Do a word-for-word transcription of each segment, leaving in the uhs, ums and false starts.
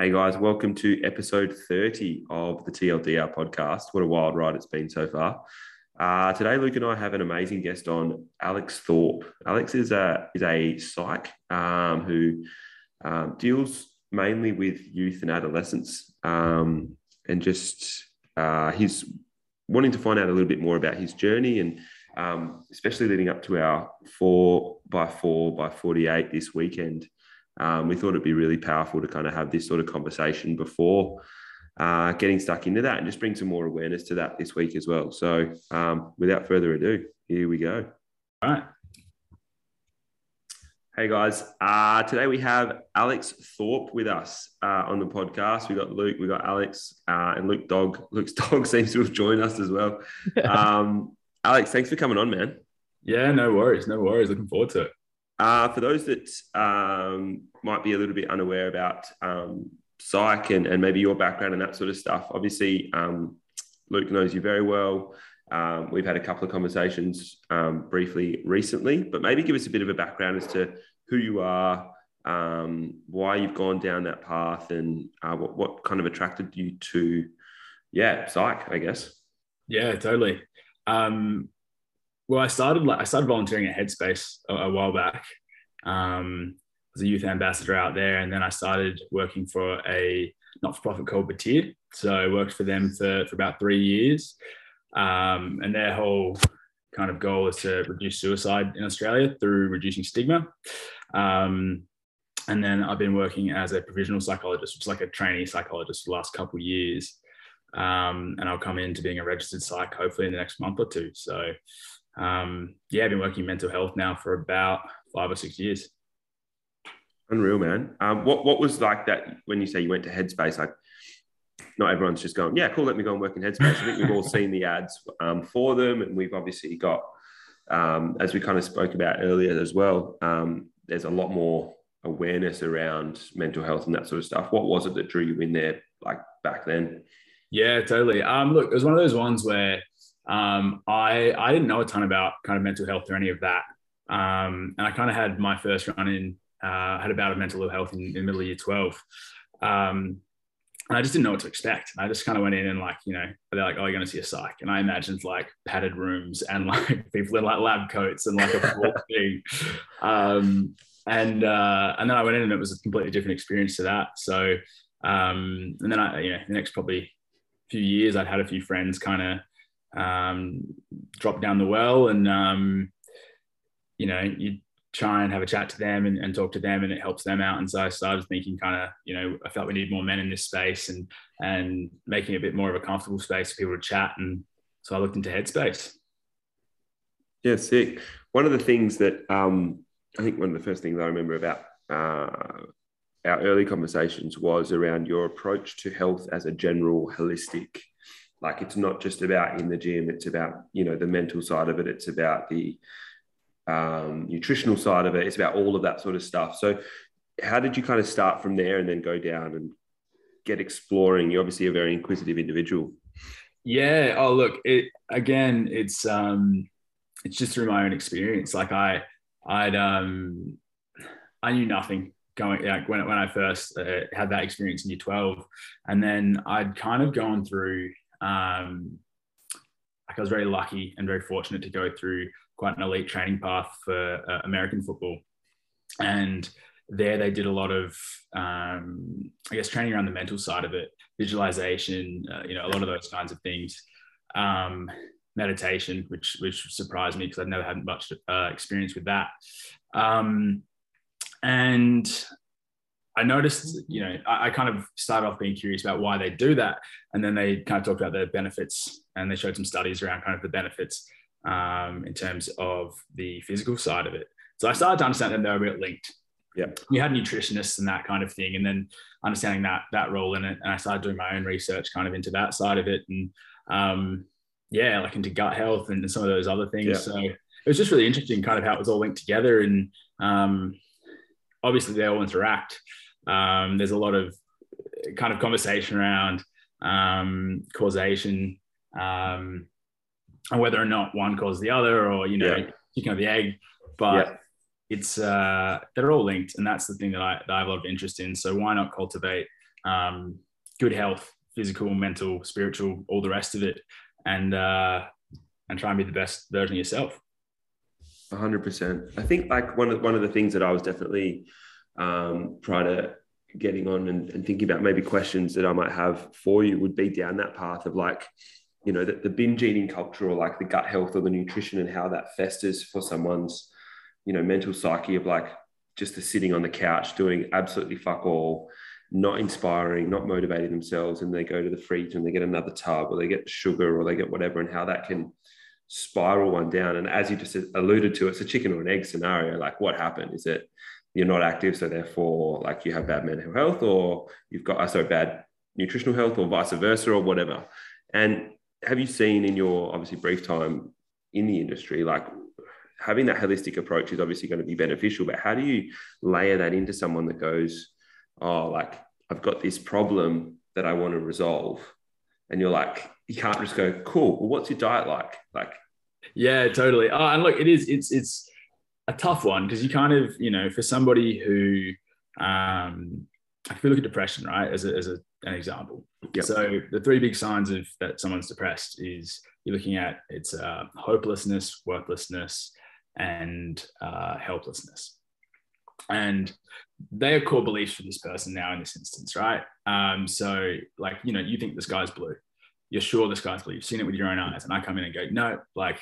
Hey guys, welcome to episode thirty of the T L D R podcast. What a wild ride it's been so far. Uh, today, Luke and I have an amazing guest on, Alex Thorpe. Alex is a, is a psych um, who um, deals mainly with youth and adolescents um, and just uh, he's wanting to find out a little bit more about his journey and um, especially leading up to our four by four by forty-eight this weekend. Um, we thought it'd be really powerful to kind of have this sort of conversation before uh, getting stuck into that and just bring some more awareness to that this week as well. So um, without further ado, here we go. All right. Hey guys, uh, today we have Alex Thorpe with us uh, on the podcast. We got Luke, we got Alex, uh, and Luke Dog. Luke's dog seems to have joined us as well. Um, Alex, thanks for coming on, man. Yeah, no worries, no worries. Looking forward to it. Uh, for those that um, might be a little bit unaware about um, psych and, and maybe your background and that sort of stuff, obviously um, Luke knows you very well. Um, we've had a couple of conversations um, briefly recently, but maybe give us a bit of a background as to who you are, um, why you've gone down that path, and uh, what, what kind of attracted you to, yeah, psych, I guess. Yeah, totally. Um Well, I started like I started volunteering at Headspace a, a while back. Um, I was a youth ambassador out there, and then I started working for a not-for-profit called Batir. So I worked for them for, for about three years, um, and their whole kind of goal is to reduce suicide in Australia through reducing stigma. Um, and then I've been working as a provisional psychologist, which is like a trainee psychologist for the last couple of years, um, and I'll come into being a registered psych hopefully in the next month or two. So. Um, yeah, I've been working in mental health now for about five or six years. Unreal, man. Um, what, what was like that when you say you went to Headspace? Like, not everyone's just going, yeah, cool, let me go and work in Headspace. I think we've all seen the ads um, for them, and we've obviously got, um, as we kind of spoke about earlier as well, um, there's a lot more awareness around mental health and that sort of stuff. What was it that drew you in there, like, back then? Yeah, totally. Um, look, it was one of those ones where Um, I, I didn't know a ton about kind of mental health or any of that. Um, and I kind of had my first run in, uh, I had a bout of mental health in, in the middle of year twelve. Um, and I just didn't know what to expect. I just kind of went in and like, you know, they're like, oh, you're going to see a psych. And I imagined like padded rooms and like people in like lab coats and like a whole thing. Um, and, uh, and then I went in and it was a completely different experience to that. So, um, and then I, you know, the next probably few years, I'd had a few friends kind of, um drop down the well, and um you know, you try and have a chat to them and, and talk to them, and it helps them out. And so I started thinking kind of, you know, I felt we need more men in this space, and and making it a bit more of a comfortable space for people to chat. And so I looked into Headspace. Yeah, sick. One of the things that um I think one of the first things I remember about uh our early conversations was around your approach to health as a general holistic. Like, it's not just about in the gym, it's about, you know, the mental side of it. It's about the um, nutritional side of it. It's about all of that sort of stuff. So how did you kind of start from there and then go down and get exploring? You're obviously a very inquisitive individual. Yeah. Oh, look, it, again, it's, um, it's just through my own experience. Like I, I'd, um, I knew nothing. Going like when, when I first uh, had that experience in year twelve, and then I'd kind of gone through, Um, like I was very lucky and very fortunate to go through quite an elite training path for uh, American football. And there they did a lot of, um, I guess, training around the mental side of it, visualization, uh, you know, a lot of those kinds of things, um, meditation, which, which surprised me because I'd never had much uh, experience with that. Um, and I noticed, you know, I, I kind of started off being curious about why they do that. And then they kind of talked about their benefits, and they showed some studies around kind of the benefits um, in terms of the physical side of it. So I started to understand that they were a bit linked. Yeah. You had nutritionists and that kind of thing, and then understanding that, that role in it. And I started doing my own research kind of into that side of it. And um, yeah, like into gut health and some of those other things. Yeah. So it was just really interesting kind of how it was all linked together. And um, obviously they all interact. Um, there's a lot of kind of conversation around um, causation um, and whether or not one caused the other, or, you know, yeah. chicken or the egg, but yeah. it's, uh, they're all linked. And that's the thing that I, that I have a lot of interest in. So why not cultivate um, good health, physical, mental, spiritual, all the rest of it, and uh, and try and be the best version of yourself. A hundred percent. I think like one of one of the things that I was definitely um, prior to getting on and, and thinking about maybe questions that I might have for you would be down that path of like, you know, the, the binge eating culture, or like the gut health or the nutrition, and how that festers for someone's, you know, mental psyche of like just the sitting on the couch doing absolutely fuck all, not inspiring, not motivating themselves. And they go to the fridge and they get another tub, or they get sugar, or they get whatever, and how that can spiral one down. And as you just alluded to, it's a chicken or an egg scenario. Like, what happened? Is it you're not active, so therefore like you have bad mental health, or you've got so bad nutritional health, or vice versa, or whatever. And have you seen in your obviously brief time in the industry, like having that holistic approach is obviously going to be beneficial, but how do you layer that into someone that goes, oh, like I've got this problem that I want to resolve? And you're like, you can't just go, cool, well, what's your diet like? Like, yeah, totally. Oh, and look, it is, it's, it's, a tough one, because you kind of, you know, for somebody who, um, if we look at depression, right, as, a, as a, an example. Yep. So the three big signs of that someone's depressed is you're looking at it's uh, hopelessness, worthlessness, and uh, helplessness. And they are core beliefs for this person now in this instance, right? Um, so like, you know, you think the sky's blue. You're sure the sky's blue. You've seen it with your own eyes. And I come in and go, no, like,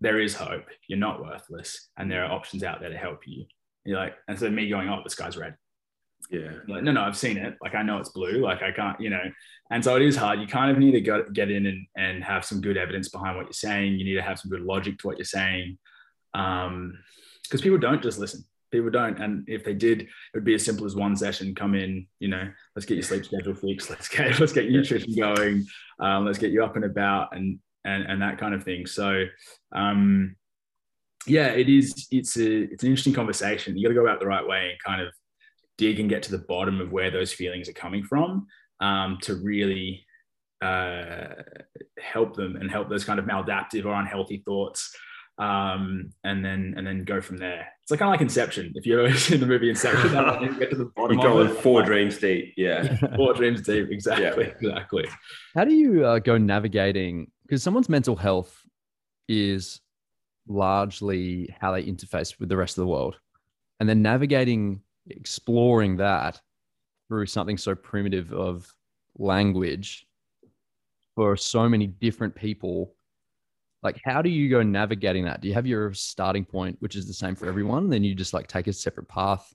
there is hope. You're not worthless, and there are options out there to help you. You're like, and so me going, oh, the sky's red. Yeah. Like, no, no, I've seen it. Like, I know it's blue. Like, I can't, you know. And so it is hard. You kind of need to go, get in and, and have some good evidence behind what you're saying. You need to have some good logic to what you're saying, um, because people don't just listen. People don't. And if they did, it would be as simple as one session. Come in, you know, let's get your sleep schedule fixed. Let's get let's get your nutrition going. Um, let's get you up and about, and. And, and that kind of thing. So, um, yeah, it is, it's a, it's an interesting conversation. You got to go out the right way and kind of dig and get to the bottom of where those feelings are coming from, um, to really uh, help them and help those kind of maladaptive or unhealthy thoughts. Um, and then, and then go from there. It's like, kind of like Inception. If you've ever seen the movie Inception, that one, you get to the bottom you go of it. Four like, dreams deep. Yeah. Four dreams deep. Exactly. Yeah. Exactly. How do you uh, go navigating, because someone's mental health is largely how they interface with the rest of the world. And then navigating, exploring that through something so primitive of language for so many different people. Like, how do you go navigating that? Do you have your starting point, which is the same for everyone? Then you just like take a separate path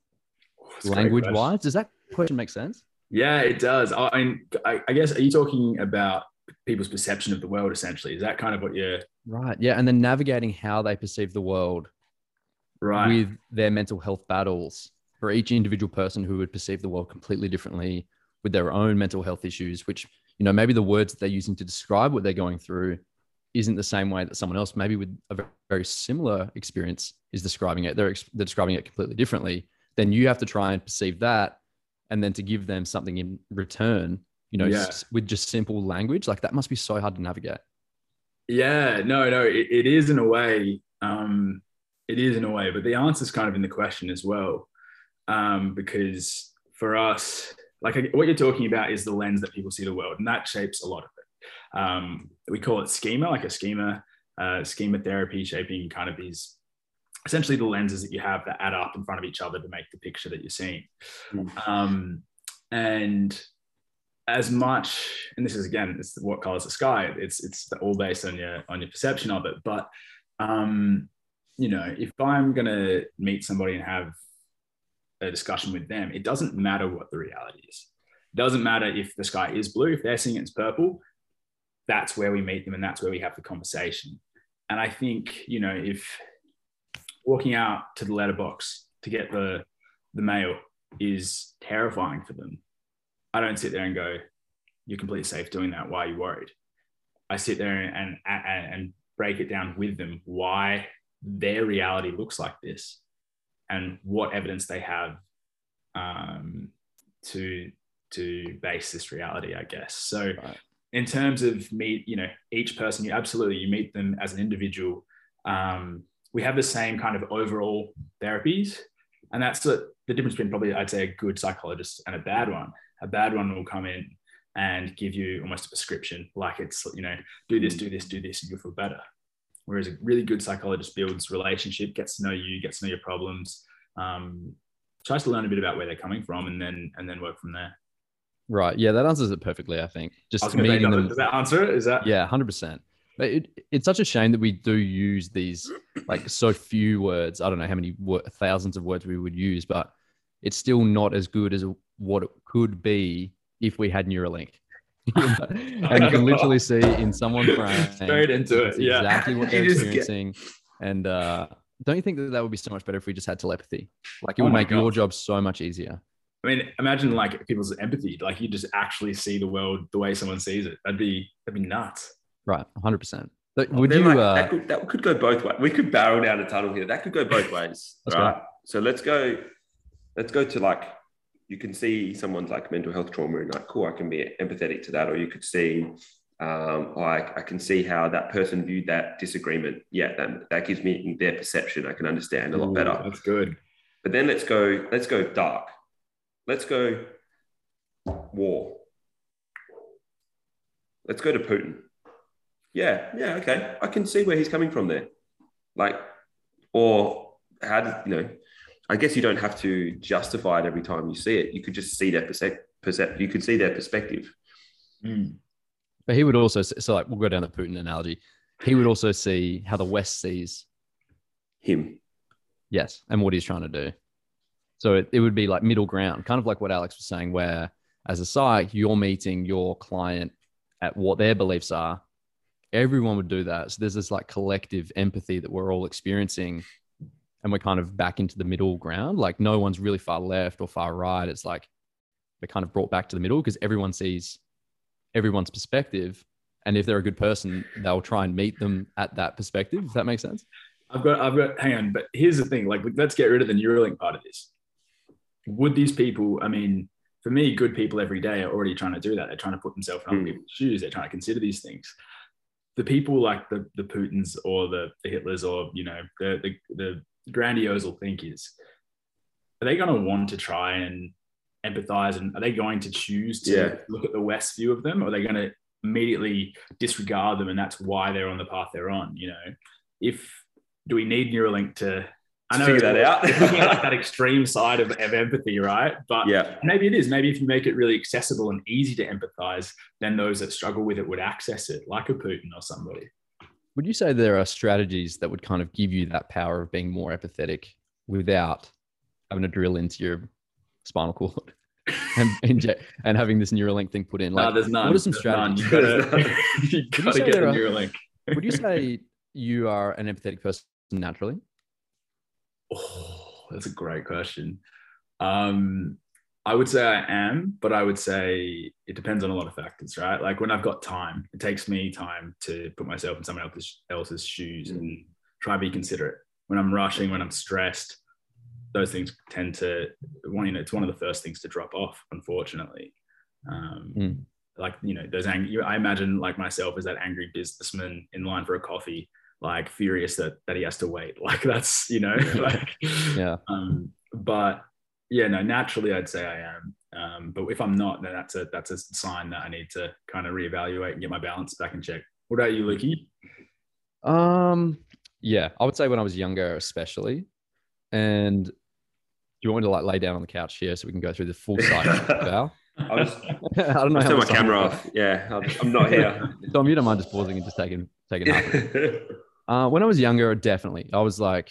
oh, language wise. Does that question make sense? Yeah, it does. I, I mean, I, I guess, are you talking about people's perception of the world essentially? Is that kind of what you're... Right. Yeah. And then navigating how they perceive the world, right, with their mental health battles for each individual person who would perceive the world completely differently with their own mental health issues, which, you know, maybe the words that they're using to describe what they're going through isn't the same way that someone else, maybe with a very similar experience, is describing it. They're, they're describing it completely differently. Then you have to try and perceive that, and then to give them something in return, you know, yeah. s- with just simple language, like that must be so hard to navigate. Yeah, no, no, it, it is in a way. Um, it is in a way, but the answer is kind of in the question as well. Um, because for us, like what you're talking about is the lens that people see the world, and that shapes a lot of it. Um, we call it schema, like a schema, uh, schema therapy, shaping kind of these, essentially the lenses that you have that add up in front of each other to make the picture that you're seeing. Mm. Um, and as much, and this is, again, it's what colors the sky. It's, it's all based on your, on your perception of it. But, um, you know, if I'm going to meet somebody and have a discussion with them, it doesn't matter what the reality is. It doesn't matter if the sky is blue, if they're seeing it's purple. That's where we meet them, and that's where we have the conversation. And I think, you know, if walking out to the letterbox to get the the mail is terrifying for them, I don't sit there and go, you're completely safe doing that. Why are you worried? I sit there and and, and break it down with them why their reality looks like this and what evidence they have um, to, to base this reality, I guess. So... Right. In terms of me, you know, each person, you absolutely, you meet them as an individual. Um, we have the same kind of overall therapies, and that's a, the difference between probably, I'd say, a good psychologist and a bad one. A bad one will come in and give you almost a prescription, like it's, you know, do this, do this, do this, and you'll feel better. Whereas a really good psychologist builds relationship, gets to know you, gets to know your problems, um, tries to learn a bit about where they're coming from, and then and then work from there. Right. Yeah, that answers it perfectly, I think. Just I was meeting say, them. Does that answer it? Is that? Yeah, one hundred percent. But it, it's such a shame that we do use these, like, so few words. I don't know how many wo- thousands of words we would use, but it's still not as good as what it could be if we had Neuralink. And you can literally see in someone's brain straight into it, yeah, exactly what they're experiencing. And uh, don't you think that that would be so much better if we just had telepathy? Like, it would oh make God. your job so much easier. I mean, imagine like people's empathy. Like, you just actually see the world the way someone sees it. That'd be that'd be nuts. Right, one hundred percent. But would you? Like, uh, that, could, that could go both ways. We could barrel down a tunnel here. That could go both ways. Right? right. So let's go. Let's go to like. You can see someone's like mental health trauma and like, cool, I can be empathetic to that. Or you could see, um, like, I can see how that person viewed that disagreement. Yeah, that, that gives me their perception. I can understand a lot Ooh, better. That's good. But then let's go, let's go dark. Let's go war. Let's go to Putin. Yeah, yeah, okay. I can see where he's coming from there. Like, or how did, you know, I guess you don't have to justify it every time you see it. You could just see their percep- percep- You could see their perspective. Mm. But he would also, so like, we'll go down the Putin analogy. He would also see how the West sees him. Yes, and what he's trying to do. So it, it would be like middle ground, kind of like what Alex was saying, where as a psych, you're meeting your client at what their beliefs are. Everyone would do that. So there's this like collective empathy that we're all experiencing. And we're kind of back into the middle ground. Like, no one's really far left or far right. It's like we're kind of brought back to the middle because everyone sees everyone's perspective. And if they're a good person, they'll try and meet them at that perspective. If that makes sense. I've got, I've got, hang on. But here's the thing, like, let's get rid of the Neuralink part of this. Would these people, I mean, for me, good people every day are already trying to do that. They're trying to put themselves in other people's shoes. They're trying to consider these things. The people like the, the Putins or the, the Hitlers or, you know, the, the, the, grandiosal thinkers, are they going to want to try and empathize, and are they going to choose to yeah. look at the West view of them, or are they going to immediately disregard them, and that's why they're on the path they're on? You know, if do we need Neuralink to I know figure that out? Like that extreme side of, of empathy, right? But yeah. maybe it is. Maybe if you make it really accessible and easy to empathize, then those that struggle with it would access it, like a Putin or somebody. Would you say there are strategies that would kind of give you that power of being more empathetic without having to drill into your spinal cord and inject, and having this Neuralink thing put in? Like, no, there's none. What are some there's strategies? You gotta, you gotta get the Neuralink. Would you say you are an empathetic person naturally? Oh, that's a great question. Um, I would say I am, but I would say it depends on a lot of factors, right? Like, when I've got time, it takes me time to put myself in someone else's, else's shoes mm. and try to be considerate. When I'm rushing, when I'm stressed, those things tend to, you know, it's one of the first things to drop off, unfortunately. Um, mm. Like, you know, those angry, I imagine like myself as that angry businessman in line for a coffee, like furious that, that he has to wait. Like, that's, you know, yeah. like, yeah. Um, but yeah, no, naturally I'd say I am. Um, but if I'm not, then that's a that's a sign that I need to kind of reevaluate and get my balance back in check. What about you, Lukey? Um, yeah, I would say when I was younger, especially. And do you want me to like lay down on the couch here so we can go through the full cycle? I, was, I don't know. I turn my camera off. Yeah, I'm, I'm not here. Tom, you don't mind just pausing and just taking taking. uh, when I was younger, definitely, I was like,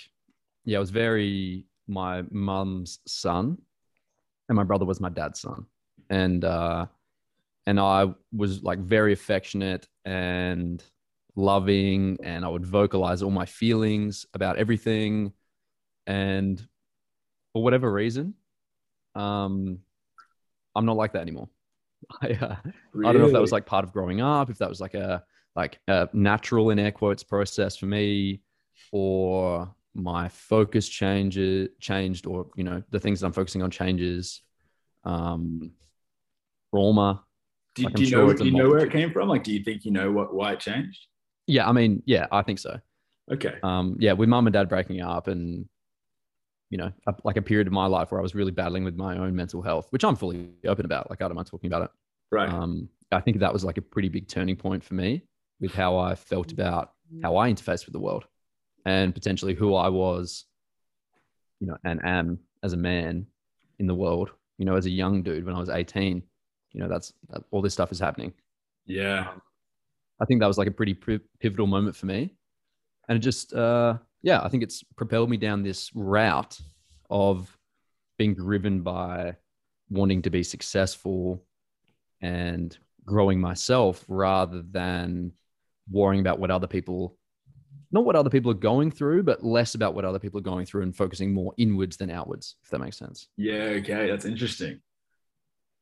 yeah, I was very. My mum's son, and my brother was my dad's son, and uh and I was like very affectionate and loving, and I would vocalize all my feelings about everything. And for whatever reason, um I'm not like that anymore. I, uh, really? I don't know if that was like part of growing up, if that was like a like a natural in air quotes process for me, or my focus changes changed, or, you know, the things that I'm focusing on changes. Um, trauma. Do, like do you, sure know, do you know where it came from? Like, do you think you know what, why it changed? Yeah. I mean, yeah, I think so. Okay. Um, yeah. With mum and dad breaking up and you know, a, like a period of my life where I was really battling with my own mental health, which I'm fully open about. Like, I don't mind talking about it. Right. Um, I think that was like a pretty big turning point for me with how I felt about how I interface with the world and potentially who I was, you know, and am as a man in the world, you know, as a young dude when I was eighteen, you know, that's that, all this stuff is happening. Yeah. Um, I think that was like a pretty p- pivotal moment for me. And it just, uh, yeah, I think it's propelled me down this route of being driven by wanting to be successful and growing myself rather than worrying about what other people, not what other people are going through, but less about what other people are going through and focusing more inwards than outwards, if that makes sense. Yeah. Okay. That's interesting.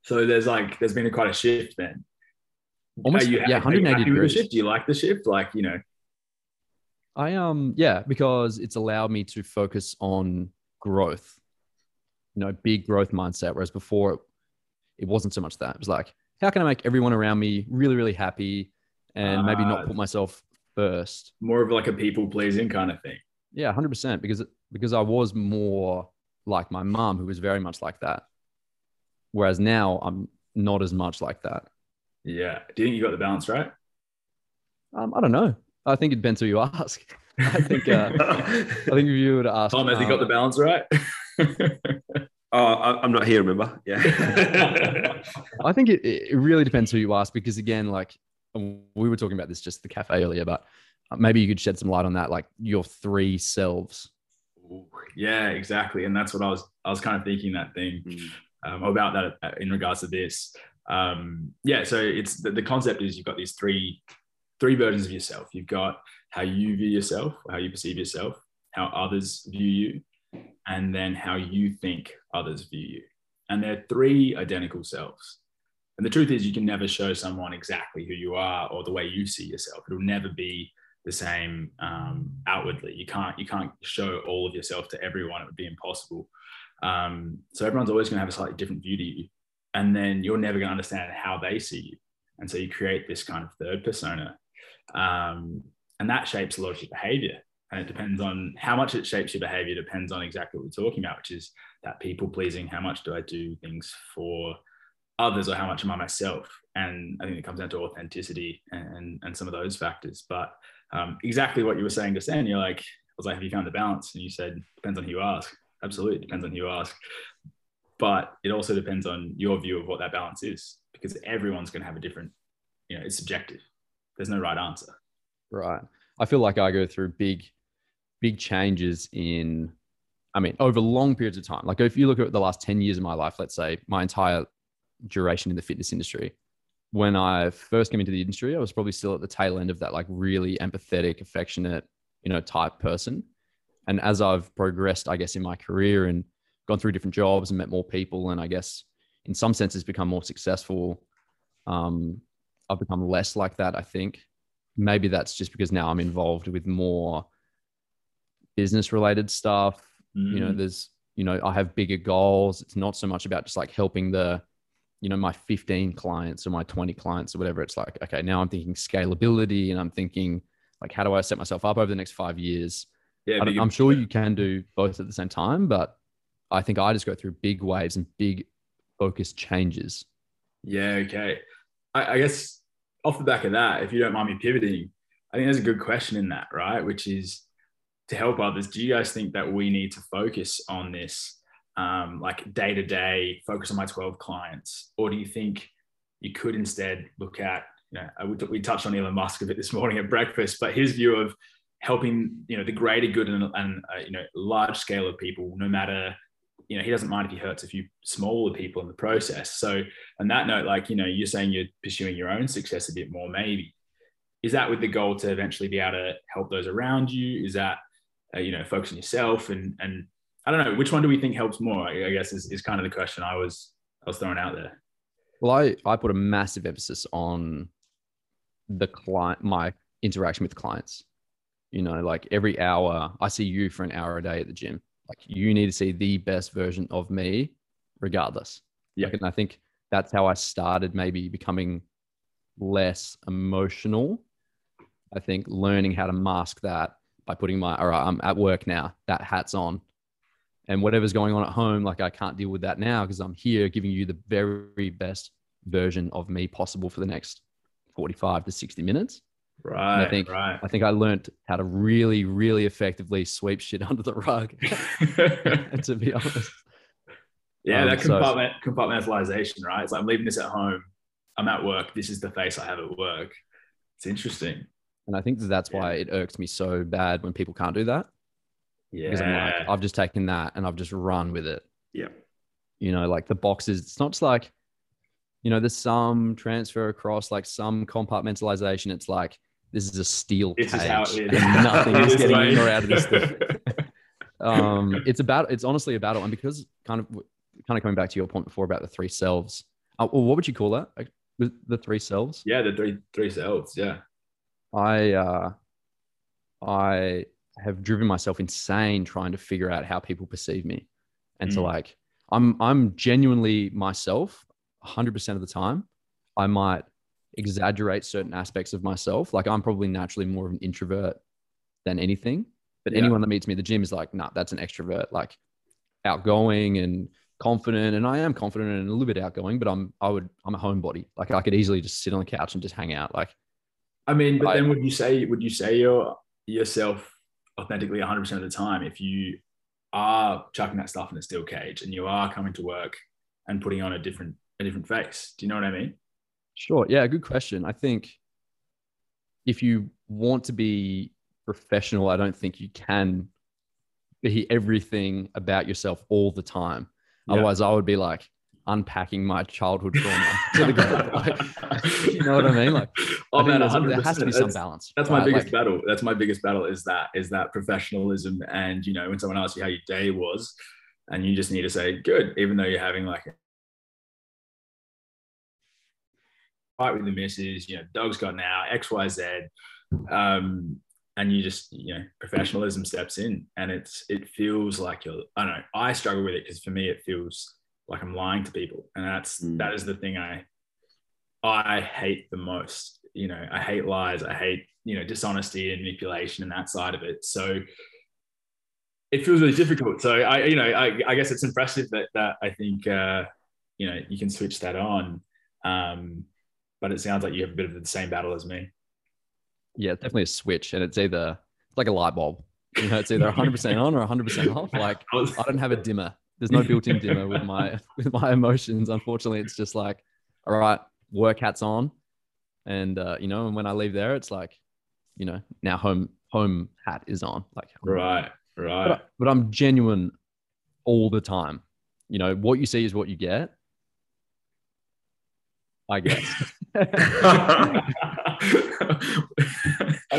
So there's like, there's been a, quite a shift then. Almost, you, yeah, one hundred eighty degrees. Do you like the shift? Like, you know, I, um, yeah, because it's allowed me to focus on growth, you know, big growth mindset. Whereas before it, it wasn't so much that. It was like, how can I make everyone around me really, really happy and uh, maybe not put myself first? More of like a people pleasing kind of thing. Yeah. hundred percent. Because, because I was more like my mom, who was very much like that. Whereas now I'm not as much like that. Yeah. Do you think you got the balance right? Um, I don't know. I think it depends who you ask. I think uh, I think if you would ask Tom, has he got the balance right? oh, I'm not here, remember? Yeah. I think it, it really depends who you ask, because again, like we were talking about this just at the cafe earlier, but maybe you could shed some light on that, like your three selves. Yeah, exactly. And that's what I was I was kind of thinking that thing mm. um, about that in regards to this. Um, yeah, so it's the, the concept is you've got these three. Three versions of yourself. You've got how you view yourself, how you perceive yourself, how others view you, and then how you think others view you. And they're three identical selves. And the truth is you can never show someone exactly who you are or the way you see yourself. It'll never be the same um, outwardly. You can't, you can't show all of yourself to everyone. It would be impossible. Um, so everyone's always going to have a slightly different view to you. And then you're never going to understand how they see you. And so you create this kind of third persona. Um, and that shapes a lot of your behavior, and it depends on how much it shapes your behavior depends on exactly what we're talking about, which is that people pleasing. How much do I do things for others, or how much am I myself? And I think it comes down to authenticity and and some of those factors. But um, exactly what you were saying just then, you're like, I was like, have you found the balance? And you said, depends on who you ask. Absolutely, it depends on who you ask. But it also depends on your view of what that balance is, because everyone's going to have a different, you know, it's subjective. There's no right answer. Right. I feel like I go through big, big changes in, I mean, over long periods of time. Like if you look at the last ten years of my life, let's say my entire duration in the fitness industry, when I first came into the industry, I was probably still at the tail end of that, like really empathetic, affectionate, you know, type person. And as I've progressed, I guess, in my career and gone through different jobs and met more people, and I guess in some senses become more successful, um, I've become less like that, I think. Maybe that's just because now I'm involved with more business related stuff. Mm. You know, there's, you know, I have bigger goals. It's not so much about just like helping the, you know, my fifteen clients or my twenty clients or whatever. It's like, okay, now I'm thinking scalability, and I'm thinking like, how do I set myself up over the next five years? Yeah, I I'm sure you can do both at the same time, but I think I just go through big waves and big focus changes. Yeah. Okay. I guess off the back of that, if you don't mind me pivoting, I think there's a good question in that, right? Which is, to help others, do you guys think that we need to focus on this, um, like day to day, focus on my twelve clients? Or do you think you could instead look at, you know, I would, we touched on Elon Musk a bit this morning at breakfast, but his view of helping, you know, the greater good and, and uh, you know, large scale of people, no matter, you know, he doesn't mind if he hurts a few smaller people in the process. So on that note, like, you know, you're saying you're pursuing your own success a bit more, maybe. Is that with the goal to eventually be able to help those around you? Is that, uh, you know, focus on yourself? And and I don't know, which one do we think helps more, I guess, is, is kind of the question I was I was throwing out there. Well, I, I put a massive emphasis on the client, my interaction with clients. You know, like every hour, I see you for an hour a day at the gym. Like you need to see the best version of me regardless. Yeah. Like, and I think that's how I started maybe becoming less emotional. I think learning how to mask that by putting my, all right, I'm at work now, that hat's on. and whatever's going on at home, like I can't deal with that now because I'm here giving you the very best version of me possible for the next forty-five to sixty minutes. Right. And I think, right. I think I learned how to really, really effectively sweep shit under the rug, to be honest. Yeah. Um, that compartment, so, compartmentalization, right? It's like, I'm leaving this at home. I'm at work. This is the face I have at work. It's interesting. And I think that that's yeah. why it irks me so bad when people can't do that. Yeah. Because I'm like, I've just taken that and I've just run with it. Yeah. You know, like the boxes, it's not just like, you know, there's some transfer across, like some compartmentalization. It's like, this is a steel cage. This is how it is. And nothing is getting in or out of this thing. um, it's about, it's honestly a battle. And because kind of, kind of coming back to your point before about the three selves, uh, well, what would you call that? Like, the three selves? Yeah. The three, three selves. Yeah. I, uh, I have driven myself insane trying to figure out how people perceive me. And mm. so like, I'm, I'm genuinely myself one hundred percent of the time. I might exaggerate certain aspects of myself. Like I'm probably naturally more of an introvert than anything, but yeah. anyone that meets me at the gym is like, nah, that's an extrovert, like outgoing and confident. And I am confident and a little bit outgoing, but I'm, I would, I'm a homebody. Like I could easily just sit on the couch and just hang out. Like, I mean, but I, then would you say, would you say you're yourself authentically one hundred percent of the time if you are chucking that stuff in a steel cage and you are coming to work and putting on a different, a different face? Do you know what I mean? Sure. Yeah. Good question. I think if you want to be professional, I don't think you can be everything about yourself all the time. Yeah. Otherwise I would be like, unpacking my childhood trauma to the ground. Like, you know what I mean? Like, oh, I man, there has to be some that's, balance. That's right? my biggest like, battle. That's my biggest battle is that, is that professionalism. And, you know, when someone asks you how your day was and you just need to say good, even though you're having like a fight with the missus, you know, dog's got now X, Y, Z. Um, and you just, you know, professionalism steps in and it's, it feels like you're, I don't know, I struggle with it because for me, it feels like I'm lying to people. And that's, mm. that is the thing I, I hate the most, you know, I hate lies. I hate, you know, dishonesty and manipulation and that side of it. So it feels really difficult. So I, you know, I, I guess it's impressive that, that I think, uh, you know, you can switch that on. Um, but it sounds like you have a bit of the same battle as me. Yeah, it's definitely a switch. And it's either it's like a light bulb, you know, it's either one hundred percent on or one hundred percent off. Like I don't have a dimmer. There's no built-in dimmer with my with my emotions. Unfortunately, it's just like, all right, work hat's on, and uh, you know, and when I leave there, it's like, you know, now home home hat is on. Like, right, right. But, I, but I'm genuine all the time. You know, what you see is what you get, I guess. I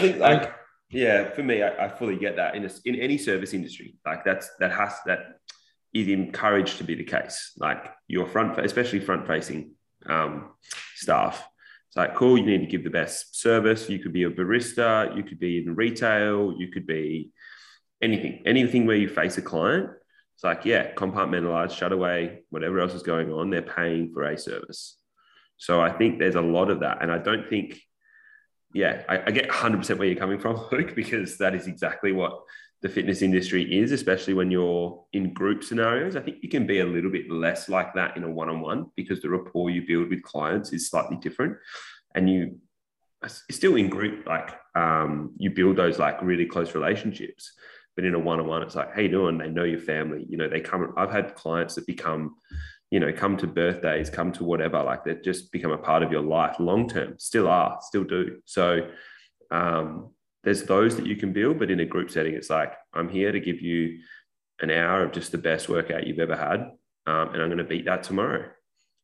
think like yeah, for me, I, I fully get that in a, in any service industry. Like that's that has that. Is encouraged to be the case. Like your front, especially front facing um, staff. It's like, cool, you need to give the best service. You could be a barista, you could be in retail, you could be anything, anything where you face a client. It's like, yeah, compartmentalize, shut away, whatever else is going on, they're paying for a service. So I think there's a lot of that. And I don't think, yeah, I, I get one hundred percent where you're coming from, Luke, because that is exactly what the fitness industry is, especially when you're in group scenarios. I think you can be a little bit less like that in a one-on-one because the rapport you build with clients is slightly different, and you are still in group, like um, you build those like really close relationships. But in a one-on-one, it's like, how you doing? They know your family, you know, they come, I've had clients that become, you know, come to birthdays, come to whatever, like they just become a part of your life long-term, still are, still do. So, um, there's those that you can build, but in a group setting, it's like, I'm here to give you an hour of just the best workout you've ever had. Um, and I'm going to beat that tomorrow.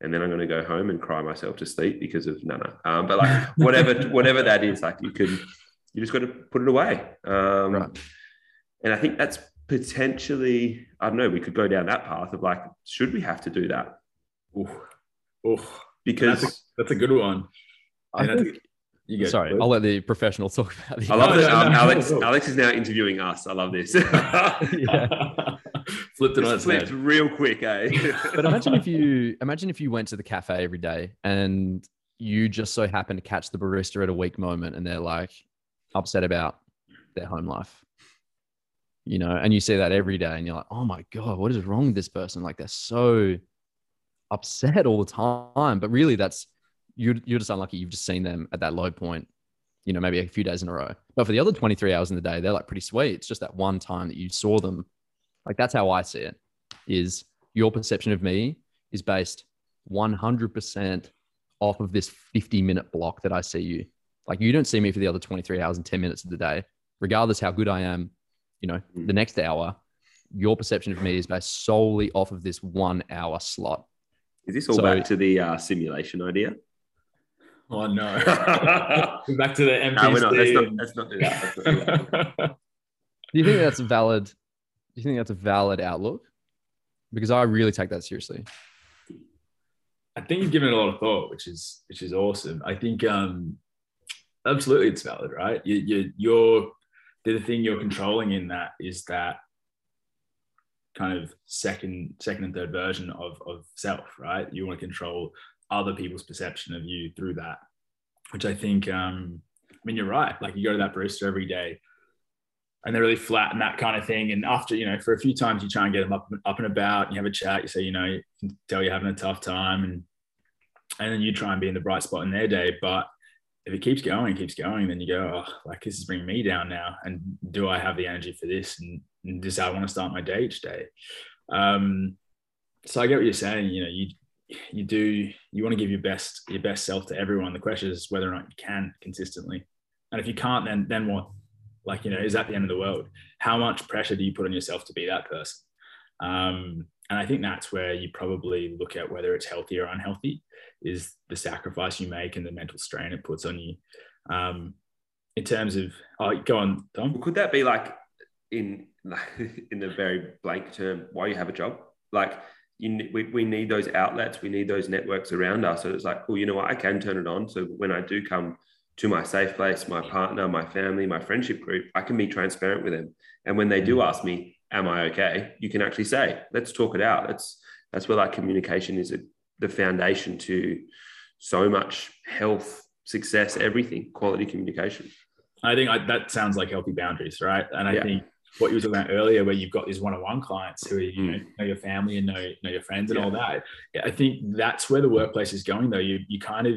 And then I'm going to go home and cry myself to sleep because of Nana. Um, but like whatever, whatever that is, like you can, you just got to put it away. Um, right. And I think that's potentially, I don't know, we could go down that path of like, should we have to do that? Ooh, ooh. Because that's a, that's a good one. I and think, Go, Sorry, please. I'll let the professional talk about this. I love that um, Alex, Alex is now interviewing us. I love this. yeah. Flipped it on its head. Flipped real quick, eh? But imagine if you imagine if you went to the cafe every day and you just so happen to catch the barista at a weak moment and they're like upset about their home life. you know, and you see that every day and you're like, oh my God, what is wrong with this person? Like, they're so upset all the time. But really that's, you're, you're just unlucky. You've just seen them at that low point, you know, maybe a few days in a row. But for the other twenty-three hours in the day, they're like pretty sweet. It's just that one time that you saw them. Like, that's how I see it, is your perception of me is based one hundred percent off of this fifty minute block that I see you. Like, you don't see me for the other twenty-three hours and ten minutes of the day, regardless how good I am, you know, the next hour. Your perception of me is based solely off of this one hour slot. Is this all so, back to the uh, simulation idea? Oh no. We're back to the M P C. No, we're not. Let's not, let's not do that. Let's not do that. Do you think that's valid? Do you think that's a valid outlook? Because I really take that seriously. I think you've given it a lot of thought, which is which is awesome. I think um, absolutely it's valid, right? You, you, you're the thing you're controlling in that is that kind of second, second and third version of of self, right? You want to control other people's perception of you through that, which I think, um, I mean, you're right. Like, you go to that barista every day, and they're really flat and that kind of thing. And after, you know, for a few times you try and get them up, up and about, and you have a chat, you say, you know, you can tell you're having a tough time, and and then you try and be in the bright spot in their day. But if it keeps going, keeps going, then you go, oh, like, this is bringing me down now. And do I have the energy for this? And, and this is how I want to start my day each day. Um, so I get what you're saying. You know, you you do, you want to give your best, your best self to everyone. The question is whether or not you can consistently. And if you can't, then then what? Like, you know, is that the end of the world? How much pressure do you put on yourself to be that person? Um, and I think that's where you probably look at whether it's healthy or unhealthy, is the sacrifice you make and the mental strain it puts on you. Um, in terms of, oh, go on, Tom. Could that be like in, in the very blank term, why you have a job? Like, you, we, we need those outlets. We need those networks around us. So it's like, oh, you know what? I can turn it on. So when I do come to my safe place, my partner, my family, my friendship group, I can be transparent with them. And when they do ask me, am I okay? You can actually say, let's talk it out. That's, that's where like communication is a, the foundation to so much health, success, everything, quality communication. I think I, that sounds like healthy boundaries, right? And I yeah. think what you were talking about earlier, where you've got these one-on-one clients who are, you mm. know, know your family and know, know your friends and yeah. all that. Yeah, I think that's where the workplace is going though. You, you kind of,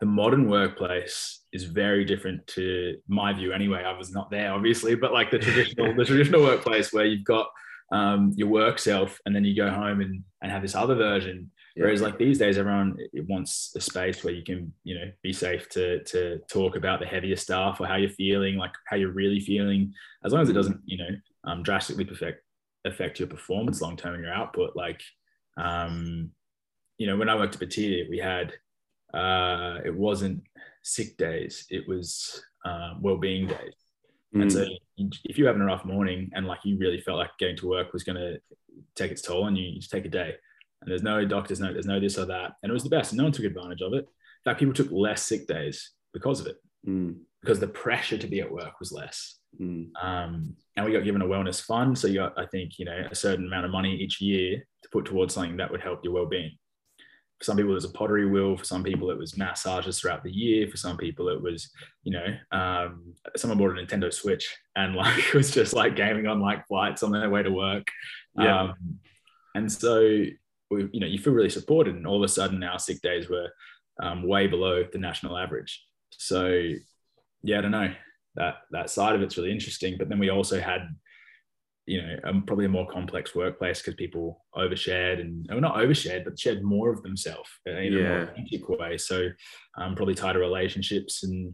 the modern workplace is very different to my view anyway. I was not there, obviously, but like the traditional the traditional workplace where you've got um, your work self and then you go home and, and have this other version. Yeah. Whereas like these days, everyone wants a space where you can, you know, be safe to to talk about the heavier stuff or how you're feeling, like how you're really feeling, as long as it doesn't, you know, um, drastically affect, affect your performance long-term and your output. Like, um, you know, when I worked at Batir, we had, uh it wasn't sick days, it was uh, well-being days. Mm. And so if you have an rough morning and like you really felt like going to work was going to take its toll on you, you just take a day and there's no doctors, no there's no this or that, and it was the best. No one took advantage of it. In fact, people took less sick days because of it. Mm. Because the pressure to be at work was less. Mm. Um and we got given a wellness fund, so you got, I think, you know, a certain amount of money each year to put towards something that would help your well-being. For some people, it was a pottery wheel. For some people, it was massages throughout the year. For some people, it was, you know, um, someone bought a Nintendo Switch and like it was just like gaming on like flights on their way to work. Yeah. Um, and so, we, you know, you feel really supported. And all of a sudden, our sick days were um, way below the national average. So, yeah, I don't know. That that side of it's really interesting. But then we also had, you know, um, probably a more complex workplace because people overshared and well, not overshared, but shared more of themselves in a yeah. more authentic way. So um, probably tighter relationships and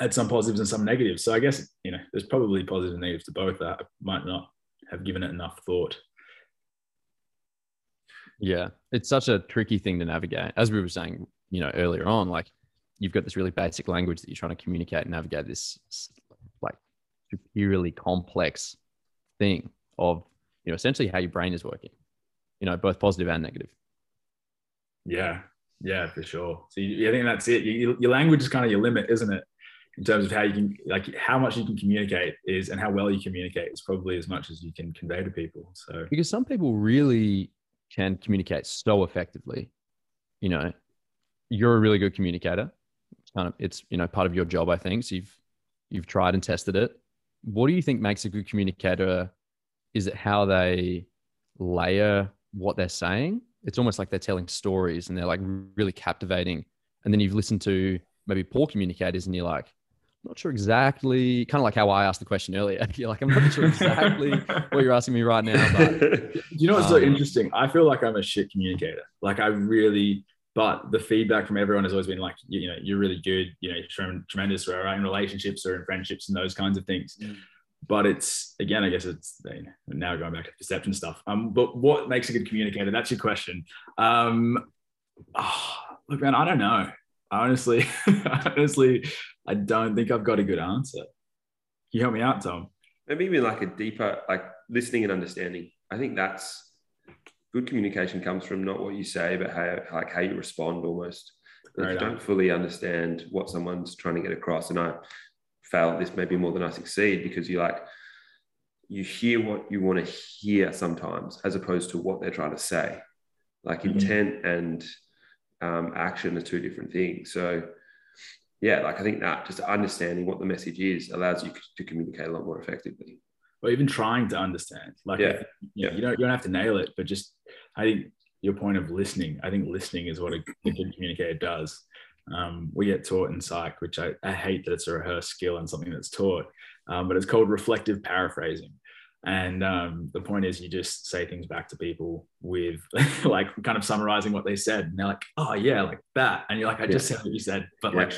had some positives and some negatives. So I guess, you know, there's probably positives and negatives to both that. I might not have given it enough thought. Yeah. It's such a tricky thing to navigate. As we were saying, you know, earlier on, like you've got this really basic language that you're trying to communicate and navigate this like purely complex thing of, you know, essentially how your brain is working, you know, both positive and negative. Yeah. Yeah, for sure. So you, you think that's it. You, your language is kind of your limit, isn't it? In terms of how you can, like how much you can communicate is, and how well you communicate is probably as much as you can convey to people. So because some people really can communicate so effectively, you know, you're a really good communicator. It's kind of, it's, you know, part of your job, I think. So you've, you've tried and tested it. what do you think makes a good communicator? Is it how they layer what they're saying? It's almost like they're telling stories and they're like really captivating. And then you've listened to maybe poor communicators and you're like, I'm not sure exactly, kind of like how I asked the question earlier. You're like, I'm not sure exactly what you're asking me right now. But, you know, what's um, so interesting. I feel like I'm a shit communicator. Like I really, but the feedback from everyone has always been like, you, you know, you're really good, you know, you're tremendous, right? In relationships or in friendships and those kinds of things. Mm. But it's, again, I guess it's you know, now going back to perception stuff. Um, but what makes a good communicator? That's your question. Um, oh, look, man, I don't know. Honestly, honestly, I don't think I've got a good answer. Can you help me out, Tom? Maybe even like a deeper, like listening and understanding. I think that's good communication comes from not what you say, but how, like how you respond almost. If you don't fully understand what someone's trying to get across, and I fail at this maybe more than I succeed, because you like you hear what you want to hear sometimes as opposed to what they're trying to say. Like mm-hmm. intent and um, action are two different things. So yeah, like I think that just understanding what the message is allows you to communicate a lot more effectively. Or even trying to understand. Like yeah. you know, you don't you don't have to nail it, but just I think your point of listening, I think listening is what a good communicator does. Um, we get taught in psych, which I, I hate that it's a rehearsed skill and something that's taught, um, but it's called reflective paraphrasing. And um, the point is you just say things back to people with like kind of summarizing what they said. And they're like, oh yeah, like that. And you're like, I yeah. just said what you said, but yeah. like.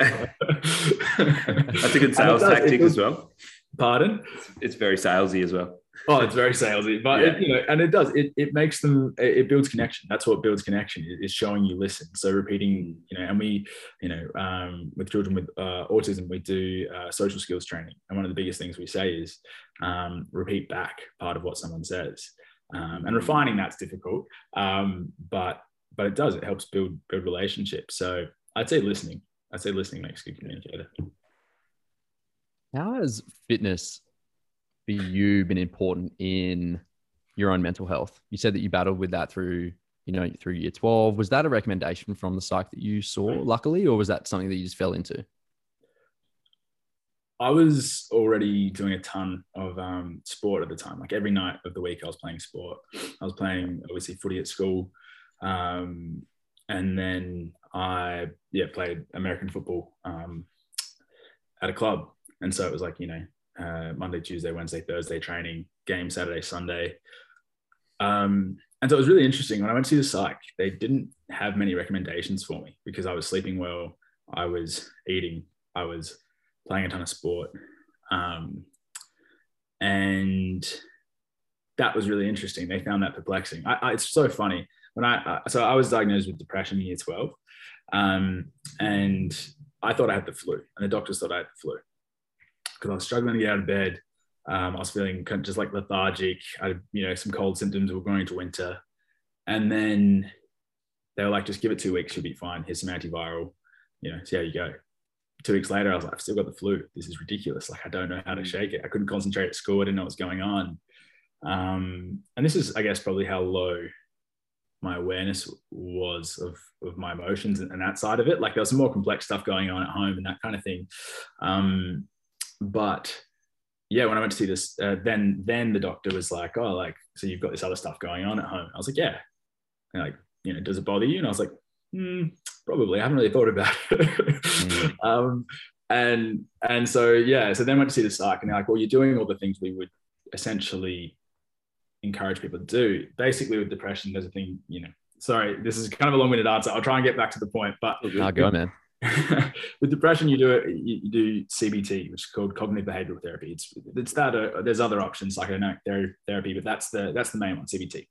That's a good sales tactic as well. Pardon? It's, it's very salesy as well. Oh, it's very salesy, but yeah. it, you know, and it does, it, it makes them, it builds connection. That's what builds connection is showing you listen. So repeating, you know, and we, you know, um, with children with uh, autism, we do uh, social skills training. And one of the biggest things we say is um, repeat back part of what someone says. Um, and refining that's difficult, um, but, but it does, it helps build, build relationships. So I'd say listening, I'd say listening makes a good communicator. How has fitness for you been important in your own mental health? You said that you battled with that through, you know, through year twelve. Was that a recommendation from the psych that you saw luckily, or was that something that you just fell into? I was already doing a ton of um, sport at the time. Like every night of the week I was playing sport. I was playing obviously footy at school. Um, and then I, yeah, played American football um, at a club. And so it was like, you know, Uh, Monday, Tuesday, Wednesday, Thursday training, game Saturday, Sunday. Um, and so it was really interesting. When I went to the psych, they didn't have many recommendations for me because I was sleeping well, I was eating, I was playing a ton of sport. Um, and that was really interesting. They found that perplexing. I, I, it's so funny. When I, I So I was diagnosed with depression in year twelve, um, and I thought I had the flu, and the doctors thought I had the flu. Because I was struggling to get out of bed. Um, I was feeling kind of just like lethargic. I, you know, some cold symptoms were going into winter. And then they were like, just give it two weeks, you'll be fine. Here's some antiviral, you know, see how you go. Two weeks later, I was like, I've still got the flu. This is ridiculous. Like, I don't know how to shake it. I couldn't concentrate at school. I didn't know what was going on. Um, and this is, I guess, probably how low my awareness was of, of my emotions and, and that side of it. Like, there was some more complex stuff going on at home and that kind of thing. Um, But yeah, when I went to see this, uh, then then the doctor was like, "Oh, like, so you've got this other stuff going on at home." I was like, "Yeah." And like, you know, does it bother you? And I was like, mm, "Probably." I haven't really thought about it. mm-hmm. um, and and so yeah, so then I went to see the psych, and they're like, "Well, you're doing all the things we would essentially encourage people to do." Basically, with depression, there's a thing, you know. Sorry, this is kind of a long-winded answer. I'll try and get back to the point, but I'll go, man. With depression, you do it, you do C B T, which is called cognitive behavioral therapy. It's it's that uh, there's other options like psychodynamic therapy, but that's the that's the main one, C B T.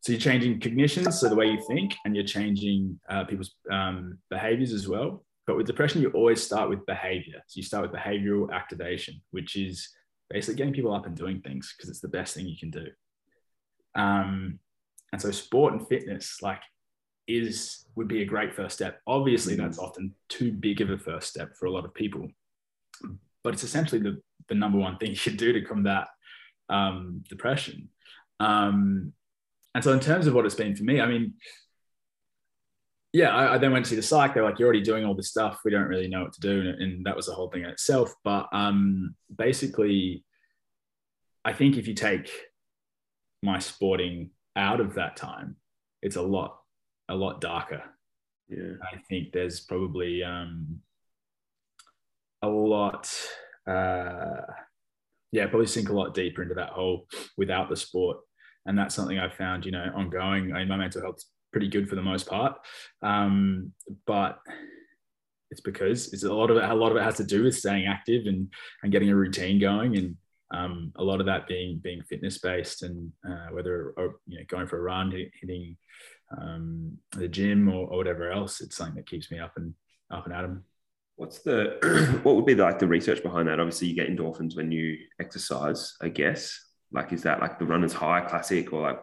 So you're changing cognitions, so the way you think, and you're changing uh, people's um, behaviors as well. But with depression, you always start with behavior. So you start with behavioral activation, which is basically getting people up and doing things because it's the best thing you can do. Um, and so sport and fitness, like. Is would be a great first step. Obviously, that's often too big of a first step for a lot of people, but it's essentially the, the number one thing you should do to combat um, depression. Um, and so in terms of what it's been for me, I mean, yeah, I, I then went to see the psych. They're like, you're already doing all this stuff. We don't really know what to do. And, and that was the whole thing in itself. But um, basically, I think if you take my sporting out of that time, it's a lot, a lot darker. Yeah. I think there's probably um, a lot, uh, yeah, probably sink a lot deeper into that hole without the sport. And that's something I found, you know, ongoing. I mean, my mental health's pretty good for the most part. Um, but it's because it's a lot of it, a lot of it has to do with staying active and, and getting a routine going. And um, a lot of that being, being fitness based and uh, whether, or, you know, going for a run, hitting um, the gym or, or whatever else, it's something that keeps me up and up and at 'em. What's the, what would be like the research behind that? Obviously you get endorphins when you exercise, I guess. Like, is that like the runner's high classic or like?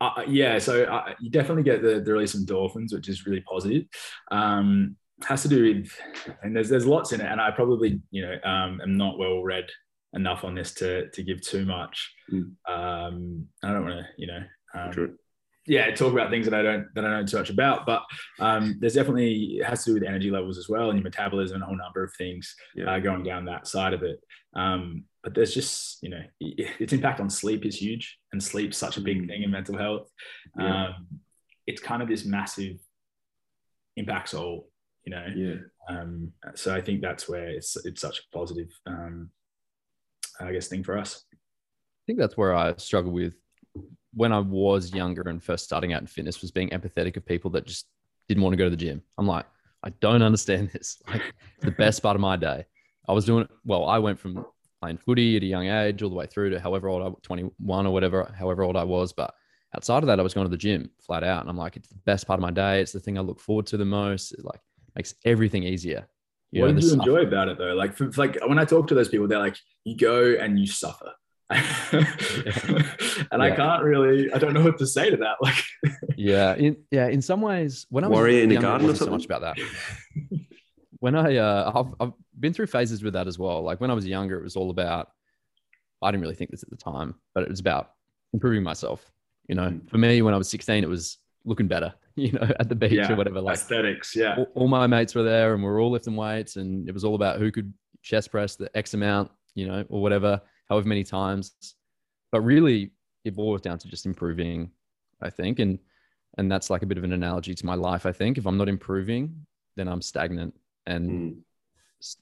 Uh, yeah. So uh, you definitely get the, the release of endorphins, which is really positive. Um, has to do with, and there's, there's lots in it. And I probably, you know, um, am not well read enough on this to, to give too much. Mm. Um, I don't want to, you know, um, True. yeah, talk about things that I don't, that I don't know too much about, but um, there's definitely, it has to do with energy levels as well. And your metabolism and a whole number of things yeah. uh, going down that side of it. Um, But there's just, you know, its impact on sleep is huge, and sleep's such a big thing in mental health. Yeah. Um, it's kind of this massive impacts all, you know. Yeah. Um, so I think that's where it's it's such a positive, um, I guess, thing for us. I think that's where I struggle with when I was younger and first starting out in fitness, was being empathetic of people that just didn't want to go to the gym. I'm like, I don't understand this. Like, the best part of my day, I was doing well. I went from playing footy at a young age all the way through to however old I was, twenty-one or whatever, however old I was. But outside of that, I was going to the gym flat out. And I'm like, it's the best part of my day. It's the thing I look forward to the most. It like makes everything easier. You what know, do you enjoy about it though? Like, for, like when I talk to those people, they're like, you go and you suffer. and yeah. I can't really, I don't know what to say to that. Like, yeah. In, yeah. In some ways, when I was Warrior in the garden, I wasn't so much about that. When I, uh, I've, I've been through phases with that as well. Like when I was younger, it was all about, I didn't really think this at the time, but it was about improving myself. You know, mm. for me, when I was sixteen, it was looking better, you know, at the beach yeah. or whatever. Like aesthetics. Yeah. All, all my mates were there and we were all lifting weights and it was all about who could chest press the X amount, you know, or whatever, however many times. But really it boils down to just improving, I think. And, and that's like a bit of an analogy to my life. I think if I'm not improving, then I'm stagnant. And mm.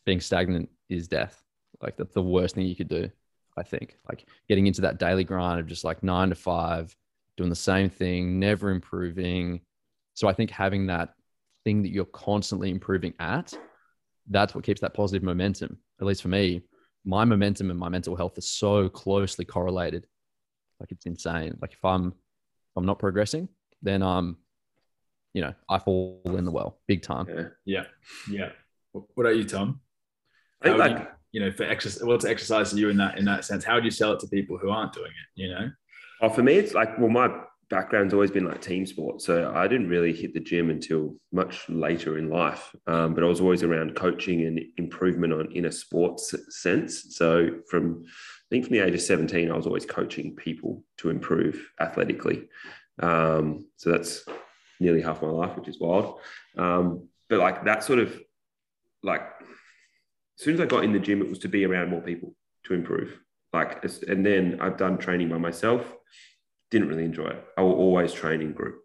being stagnant is death. Like that's the worst thing you could do, I think. Like getting into that daily grind of just like nine to five, doing the same thing, never improving. So I think having that thing that you're constantly improving at, that's what keeps that positive momentum. At least for me, my momentum and my mental health is so closely correlated. Like it's insane. Like if I'm, if I'm not progressing, then I'm, you know, I fall in the well big time. Yeah. Yeah. yeah. What about you, Tom? I think like, you, you know, for exercise, what's exercise to you in that, in that sense? How would you sell it to people who aren't doing it? You know? Oh, for me, it's like, well, my background's always been like team sport. So I didn't really hit the gym until much later in life. Um, but I was always around coaching and improvement on in a sports sense. So from, I think from the age of seventeen, I was always coaching people to improve athletically. Um, so that's nearly half my life, which is wild. Um, but like that sort of like, as soon as I got in the gym, it was to be around more people to improve. Like, and then I've done training by myself. Didn't really enjoy it. I will always train in group.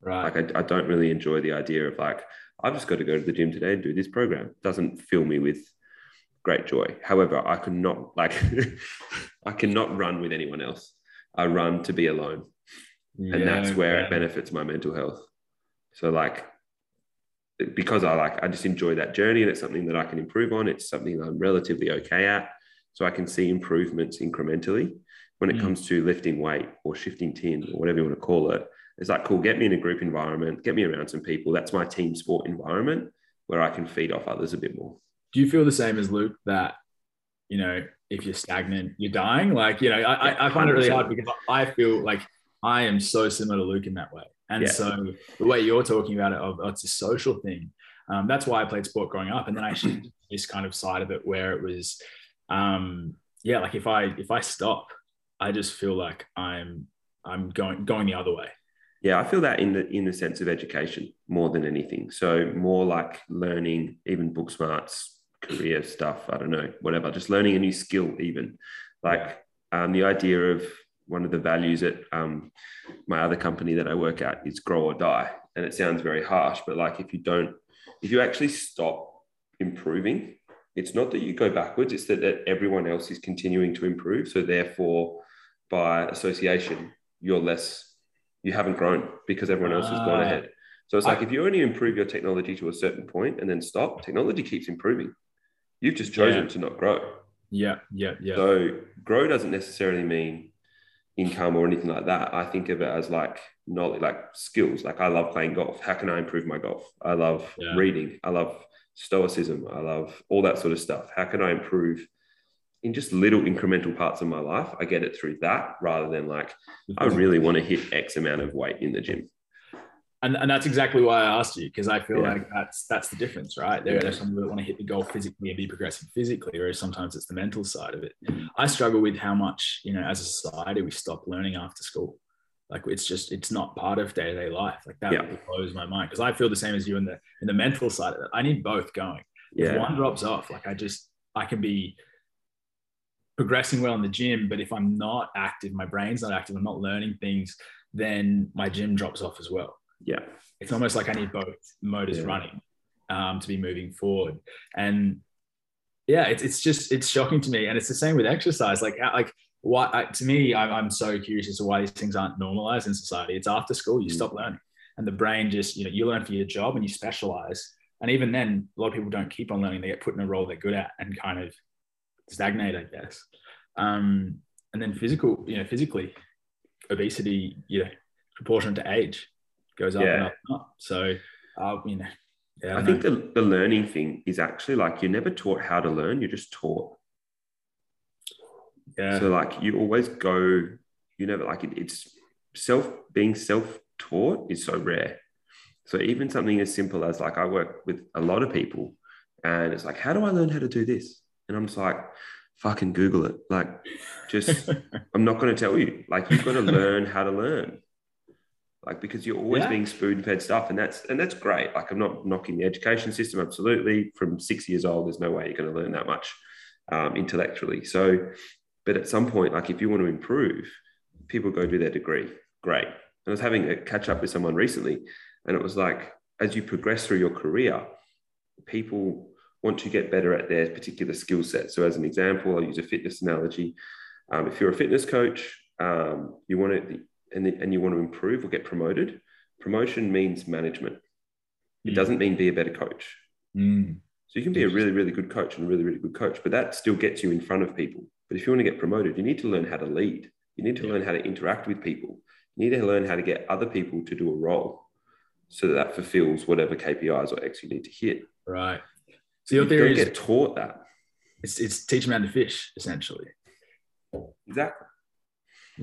Right. Like I, I don't really enjoy the idea of like, I've just got to go to the gym today and do this program. It doesn't fill me with great joy. However, I could not like, I cannot run with anyone else. I run to be alone. Yeah, and that's where yeah. it benefits my mental health. So like, because I like, I just enjoy that journey and it's something that I can improve on. It's something that I'm relatively okay at. So I can see improvements incrementally when it mm. comes to lifting weight or shifting tin or whatever you want to call it. It's like, cool, get me in a group environment, get me around some people. That's my team sport environment where I can feed off others a bit more. Do you feel the same as Luke that, you know, if you're stagnant, you're dying? Like, you know, I, yeah, I find it really hard because I feel like I am so similar to Luke in that way. And yeah. so the way you're talking about it, of oh, it's a social thing. Um, that's why I played sport growing up. And then I shifted this kind of side of it where it was, um, yeah, like if I, if I stop, I just feel like I'm, I'm going, going the other way. Yeah, I feel that in the in the sense of education more than anything. So more like learning, even book smarts, career stuff, I don't know, whatever, just learning a new skill even. Like um, the idea of one of the values at um, my other company that I work at is grow or die. And it sounds very harsh, but like if you don't, if you actually stop improving, it's not that you go backwards, it's that, that everyone else is continuing to improve. So therefore, by association, you're less... you haven't grown because everyone else has gone ahead. So it's like, I, if you only improve your technology to a certain point and then stop, technology keeps improving. You've just chosen yeah. to not grow. Yeah, yeah, yeah. So grow doesn't necessarily mean income or anything like that. I think of it as like knowledge, like skills. Like I love playing golf. How can I improve my golf? I love yeah. reading. I love stoicism. I love all that sort of stuff. How can I improve in just little incremental parts of my life? I get it through that rather than like, I really want to hit X amount of weight in the gym. And, and that's exactly why I asked you, because I feel yeah. like that's that's the difference, right? There are some that want to hit the goal physically and be progressive physically, whereas sometimes it's the mental side of it. I struggle with how much, you know, as a society, we stop learning after school. Like it's just, it's not part of day-to-day life. Like that yeah. blows my mind, because I feel the same as you in the in the mental side of it. I need both going. Yeah. If one drops off, like I just, I can be progressing well in the gym, but if I'm not active, my brain's not active, I'm not learning things, then my gym drops off as well. Yeah. It's almost like I need both motors yeah. running um, to be moving forward. And yeah, it's, it's just, it's shocking to me. And it's the same with exercise. Like, like why, I, to me, I'm, I'm so curious as to why these things aren't normalized in society. It's after school, you mm. stop learning, and the brain just, you know, you learn for your job and you specialize. And even then, a lot of people don't keep on learning. They get put in a role they're good at and kind of stagnate, I guess. Um, and then physical, you know, physically, obesity, you know, proportionate to age goes up yeah. and up and up. So, uh, you know, yeah, I, I think the, the learning thing is actually like you're never taught how to learn, you're just taught. Yeah. So, like, you always go, you never like it, it's self being self taught is so rare. So, even something as simple as like I work with a lot of people, and it's like, how do I learn how to do this? And I'm just like, fucking Google it. Like, just, I'm not going to tell you. Like, you've got to learn how to learn. Like, because you're always yeah. being spoon-fed stuff. And that's and that's great. Like, I'm not knocking the education system, absolutely. From six years old, there's no way you're going to learn that much um, intellectually. So, but at some point, like, if you want to improve, people go do their degree. Great. I was having a catch-up with someone recently, and it was like, as you progress through your career, people... want to get better at their particular skill set. So as an example, I'll use a fitness analogy. Um, if you're a fitness coach, um, you want to and, and you want to improve or get promoted, promotion means management. It mm. doesn't mean be a better coach. Mm. So you can be a really, really good coach and a really, really good coach, but that still gets you in front of people. But if you want to get promoted, you need to learn how to lead. You need to yeah. learn how to interact with people. You need to learn how to get other people to do a role so that, that fulfills whatever K P Is or X you need to hit. Right. So your theory is get taught that it's it's teach them how to fish, essentially. Exactly.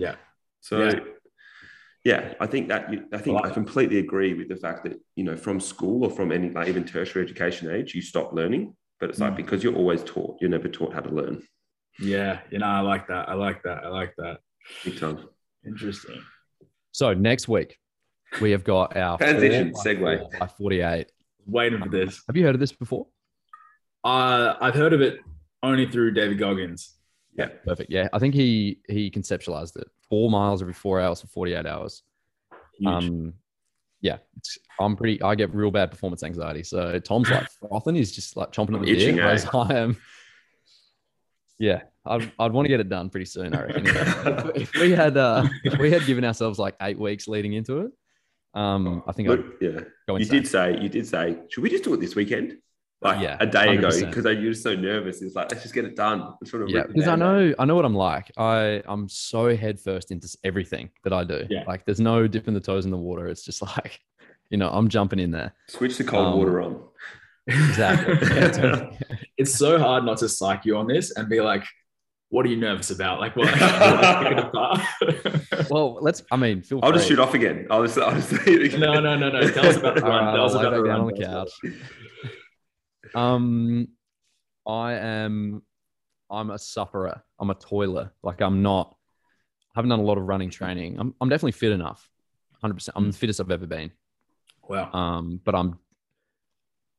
Yeah. So, yeah, yeah I think that you, I think I, like I completely that. agree with the fact that, you know, from school or from any like even tertiary education age, you stop learning. But it's mm. like because you're always taught, you're never taught how to learn. Yeah, you know, I like that. I like that. I like that. Big time. Interesting. So next week we have got our transition segue by forty-eight. Waiting for this. Have you heard of this before? Uh, I've heard of it only through David Goggins. Yeah, perfect. Yeah, I think he he conceptualized it. Four miles every four hours for forty-eight hours. Huge. Um, yeah, it's, I'm pretty. I get real bad performance anxiety. So Tom's like frothing. He's just like chomping at the itching, beer. Eh? Whereas I am. Yeah, I'd I'd want to get it done pretty soon, I reckon. If we had uh, if we had given ourselves like eight weeks leading into it, um, I think Look, I'd yeah. go insane. You did say you did say. Should we just do it this weekend? Like yeah, a day one hundred percent ago, because I was so nervous. It's like, let's just get it done. Sort of yeah, because I know I know what I'm like. I, I'm so headfirst into everything that I do. Yeah. Like, there's no dipping the toes in the water. It's just like, you know, I'm jumping in there. Switch the cold um, water on. Exactly. It's so hard not to psych you on this and be like, what are you nervous about? Like, what? Well, let's, I mean, feel I'll free. Just shoot off again. I'll just, I'll just say it again. No, no, no, no. Tell us about the run. Right, Tell us about the run. On the couch. Um, I am, I'm a sufferer. I'm a toiler. Like I'm not, I haven't done a lot of running training. I'm, I'm definitely fit enough. one hundred percent. I'm the fittest I've ever been. Wow. Um, but I'm,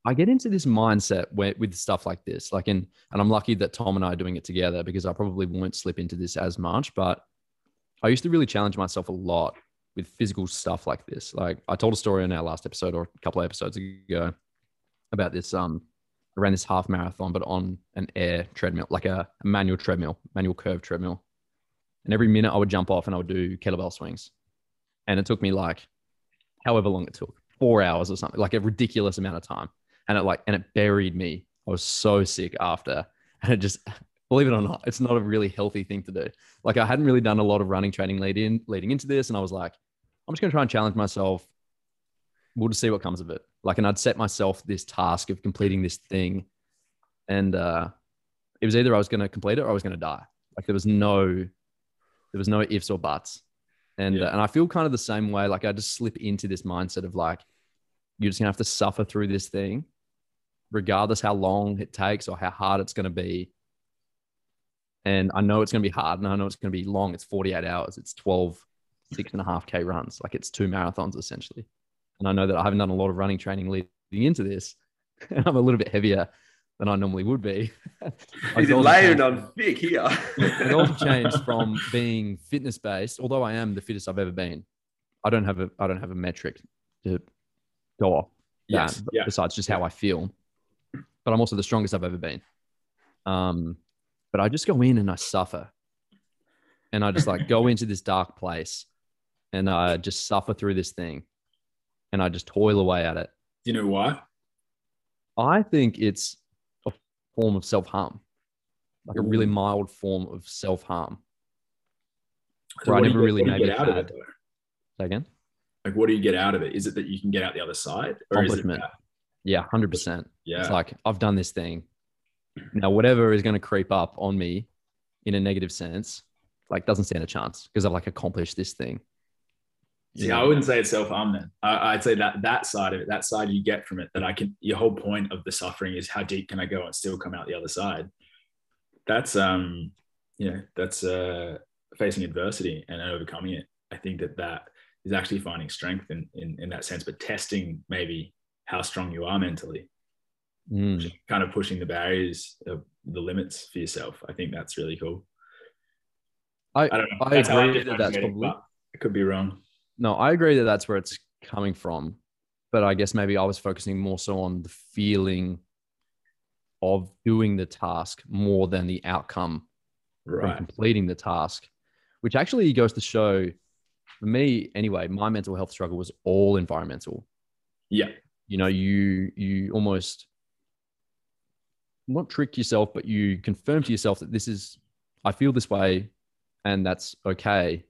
I get into this mindset where, with stuff like this, like, and, and I'm lucky that Tom and I are doing it together, because I probably won't slip into this as much, but I used to really challenge myself a lot with physical stuff like this. Like, I told a story in our last episode or a couple of episodes ago about this, um, I ran this half marathon, but on an air treadmill, like a, a manual treadmill, manual curve treadmill. And every minute I would jump off and I would do kettlebell swings. And it took me like, however long it took, four hours or something, like a ridiculous amount of time. And it like, and it buried me. I was so sick after. And it just, believe it or not, it's not a really healthy thing to do. Like, I hadn't really done a lot of running training leading, leading into this. And I was like, I'm just going to try and challenge myself. We'll just see what comes of it. Like, and I'd set myself this task of completing this thing. And uh, it was either I was going to complete it or I was going to die. Like, there was no, there was no ifs or buts. And, yeah. uh, and I feel kind of the same way. Like, I just slip into this mindset of like, you're just gonna have to suffer through this thing, regardless how long it takes or how hard it's going to be. And I know it's going to be hard, and I know it's going to be long. It's forty-eight hours. It's twelve, six and a half K runs. Like, it's two marathons essentially. And I know that I haven't done a lot of running training leading into this, and I'm a little bit heavier than I normally would be. He's layered on thick here. It all changed from being fitness based, although I am the fittest I've ever been. I don't have a, I don't have a metric to go off. Yes. That, yeah. Besides just how I feel, but I'm also the strongest I've ever been. Um, but I just go in and I suffer, and I just like go into this dark place, and I just suffer through this thing. And I just toil away at it. Do you know why? I think it's a form of self-harm, like Ooh. a really mild form of self-harm. So I never you, really made it out had. of it. Say again? Like, what do you get out of it? Is it that you can get out the other side? Or is it about- yeah, one hundred percent. Yeah. It's like, I've done this thing. Now, whatever is going to creep up on me in a negative sense, like, doesn't stand a chance, because I've like accomplished this thing. See, I wouldn't say it's self-harm then. I, I'd say that that side of it, that side you get from it, that I can, your whole point of the suffering is how deep can I go and still come out the other side? That's, um, you know, that's uh, facing adversity and overcoming it. I think that that is actually finding strength in, in, in that sense, but testing maybe how strong you are mentally, mm. kind of pushing the barriers, of the limits for yourself. I think that's really cool. I, I don't know. I that's agree I that that's probably, I could be wrong. No, I agree that that's where it's coming from, but I guess maybe I was focusing more so on the feeling of doing the task more than the outcome right. from completing the task, which actually goes to show, for me anyway, my mental health struggle was all environmental. Yeah. You know, you, you almost not trick yourself, but you confirm to yourself that this is, I feel this way and that's okay.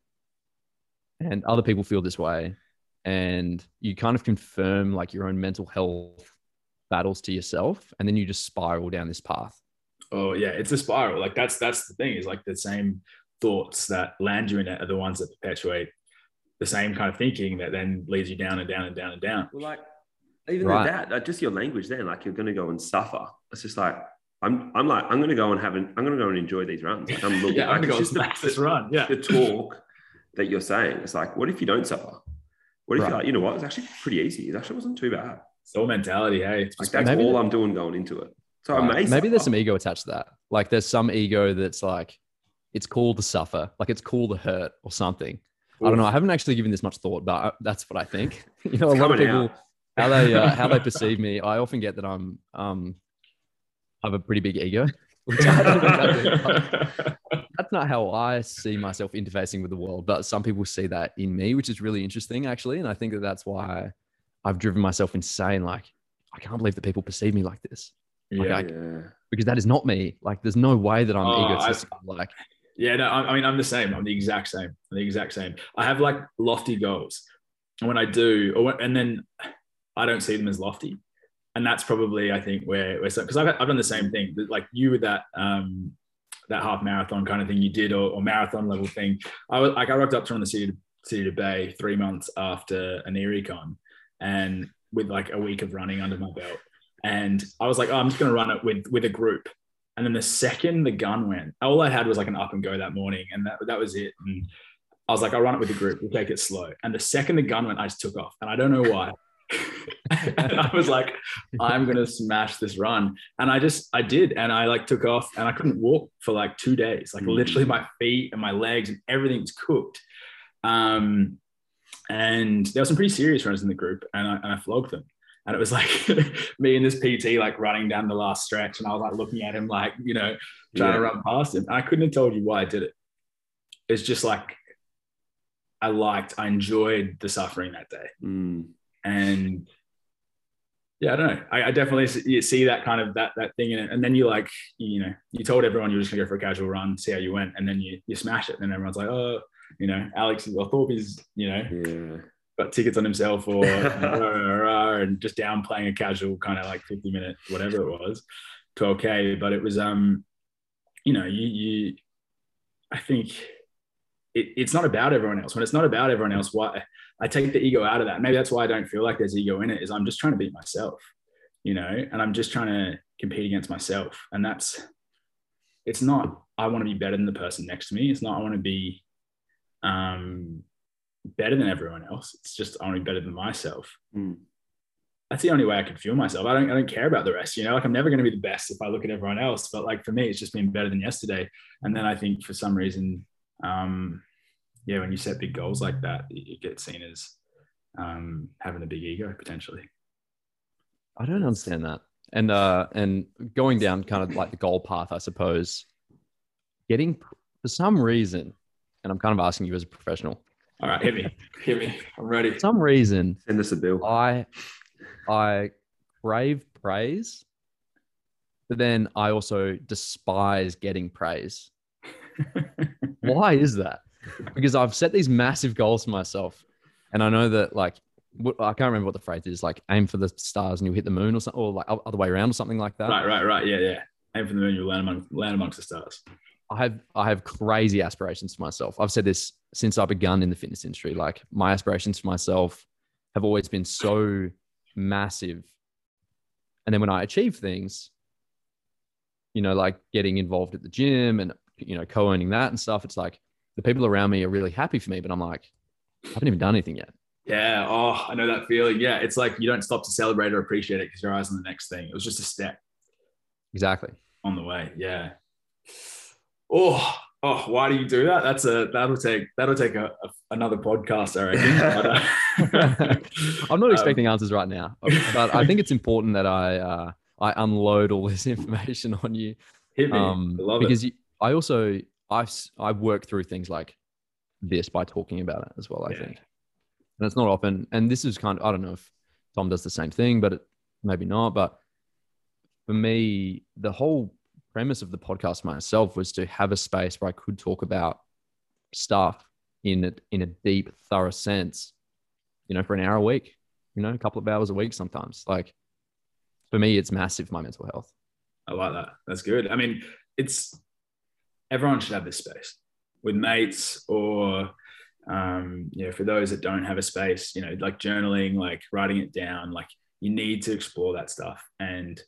And other people feel this way, and you kind of confirm like your own mental health battles to yourself. And then you just spiral down this path. Oh yeah. It's a spiral. Like that's, that's the thing, is like the same thoughts that land you in it are the ones that perpetuate the same kind of thinking that then leads you down and down and down and down. Well, like even right. that, like, just your language then, like you're going to go and suffer. It's just like, I'm, I'm like, I'm going to go and have an, I'm going to go and enjoy these runs. Like, I'm looking yeah, like, I'm gonna it's go just the, this run. Yeah. The talk. That you're saying, it's like, what if you don't suffer? What if right. you're like, you know what? It's actually pretty easy. It actually wasn't too bad. It's all mentality, hey. Like that's all I'm doing going into it. So right. I may maybe suffer. There's some ego attached to that. Like there's some ego that's like, it's cool to suffer, like it's cool to hurt or something. Oof. I don't know. I haven't actually given this much thought, but I, that's what I think. You know, it's a lot of people out. how they uh, how they perceive me. I often get that I'm um I have a pretty big ego. That's not how I see myself interfacing with the world, but some people see that in me, which is really interesting actually. And I think that that's why I've driven myself insane. Like, I can't believe that people perceive me like this. Like, yeah, I, yeah. Because that is not me. Like, there's no way that I'm oh, egotistical. I, like, yeah, no, I, I mean, I'm the same. I'm the exact same. I'm the exact same. I have like lofty goals, and when I do, or when, and then I don't see them as lofty. And that's probably, I think, where, where because I've, I've done the same thing, like you with that, um, that half marathon kind of thing you did, or, or marathon level thing. I was like, I rocked up to run the city to, city to Bay three months after an Erie con, and with like a week of running under my belt. And I was like, oh, I'm just going to run it with, with a group. And then the second the gun went, all I had was like an up and go that morning. And that, that was it. And I was like, I'll run it with the group. We'll take it slow. And the second the gun went, I just took off. And I don't know why. And I was like, I'm going to smash this run. And I just, I did. And I like took off and I couldn't walk for like two days. Like mm. literally my feet and my legs and everything was cooked. Um, and there were some pretty serious runners in the group and I, and I flogged them. And it was like me and this P T like running down the last stretch. And I was like looking at him, like, you know, trying yeah. to run past him. And I couldn't have told you why I did it. It's just like, I liked, I enjoyed the suffering that day. Mm. And yeah, I don't know. I, I definitely see, see that kind of that, that thing in it. And then you like, you know, you told everyone you were just gonna go for a casual run, see how you went. And then you, you smash it. And everyone's like, oh, you know, Alex Thorpe is, you know, yeah. got tickets on himself or and just downplaying a casual kind of like fifty minute, whatever it was, twelve K. But it was, um, you know, you, you, I think it, it's not about everyone else. When it's not about everyone else, why I take the ego out of that. Maybe that's why I don't feel like there's ego in it, is I'm just trying to beat myself, you know, and I'm just trying to compete against myself. And that's, it's not, I want to be better than the person next to me. It's not, I want to be um, better than everyone else. It's just, I want to be better than myself. Mm. That's the only way I can fuel myself. I don't, I don't care about the rest, you know, like I'm never going to be the best if I look at everyone else, but like for me, it's just being better than yesterday. And then I think for some reason, um, yeah, when you set big goals like that, you get seen as um, having a big ego potentially. I don't understand that. And, uh, and going down kind of like the goal path, I suppose, getting for some reason, and I'm kind of asking you as a professional. All right, hit me, hit me. I'm ready. For some reason, send us a bill. I, I crave praise, but then I also despise getting praise. Why is that? Because I've set these massive goals for myself. And I know that like, I can't remember what the phrase is, like aim for the stars and you'll hit the moon or something, or like other way around or something like that. Right, right, right. Yeah, yeah. Aim for the moon, you'll land among, land amongst the stars. I have, I have crazy aspirations for myself. I've said this since I begun in the fitness industry. Like my aspirations for myself have always been so massive. And then when I achieve things, you know, like getting involved at the gym and, you know, co-owning that and stuff, it's like the people around me are really happy for me, but I'm like, I haven't even done anything yet. Yeah. Oh, I know that feeling. Yeah. It's like, you don't stop to celebrate or appreciate it because your eyes on the next thing. It was just a step. Exactly. On the way. Yeah. Oh, oh, why do you do that? That's a, that'll take, that'll take a, a, another podcast, I reckon. I'm not expecting um, answers right now, but I think it's important that I, uh, I unload all this information on you. Hit me. Um, I love because it. You, I also, I, I work through things like this by talking about it as well, I yeah. think. And it's not often, and this is kind of, I don't know if Tom does the same thing, but it, maybe not. But for me, the whole premise of the podcast myself was to have a space where I could talk about stuff in a, in a deep, thorough sense, you know, for an hour a week, you know, a couple of hours a week sometimes. Like for me, it's massive, my mental health. I like that. That's good. I mean, it's, everyone should have this space with mates or, um, you know, for those that don't have a space, you know, like journaling, like writing it down, like you need to explore that stuff. And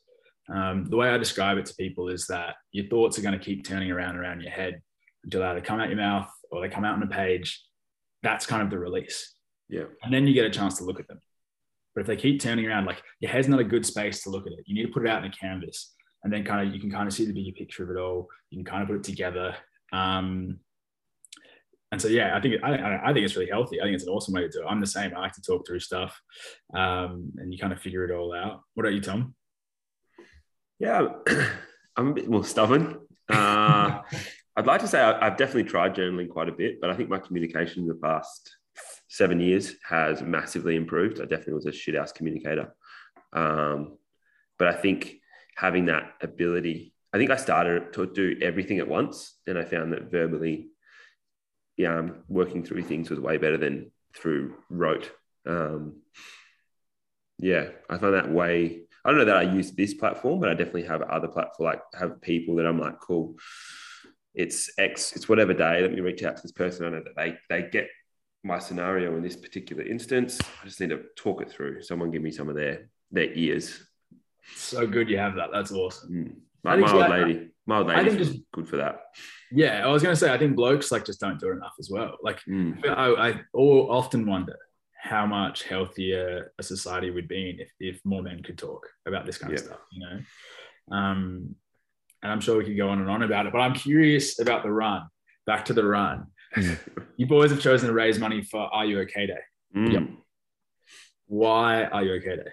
um, the way I describe it to people is that your thoughts are going to keep turning around around your head until either they come out your mouth or they come out on a page. That's kind of the release. Yeah. And then you get a chance to look at them. But if they keep turning around, like your head's not a good space to look at it. You need to put it out in a canvas. And then kind of, you can kind of see the bigger picture of it all. You can kind of put it together. Um, and so, yeah, I think, I, I think it's really healthy. I think it's an awesome way to do it. I'm the same. I like to talk through stuff um, and you kind of figure it all out. What about you, Tom? Yeah, I'm a bit more stubborn. Uh, I'd like to say I, I've definitely tried journaling quite a bit, but I think my communication in the past seven years has massively improved. I definitely was a shit-ass communicator. Um, but I think having that ability, I think I started to do everything at once. And I found that verbally, yeah, um, working through things was way better than through rote. Um, yeah, I find that way, I don't know that I use this platform, but I definitely have other platform, like have people that I'm like, cool, it's X, it's whatever day, let me reach out to this person. I know that they, they get my scenario in this particular instance. I just need to talk it through. Someone give me some of their, their ears. So good you have that. That's awesome. Mm. My, my old lady. mild ladies is good for that. Yeah, I was going to say, I think blokes like just don't do it enough as well. Like mm. I, I all, often wonder how much healthier a society would be in if, if more men could talk about this kind yeah. of stuff, you know? Um, and I'm sure we could go on and on about it, but I'm curious about the run, back to the run. You boys have chosen to raise money for Are You Okay Day? Mm. Yep. Why Are You Okay Day?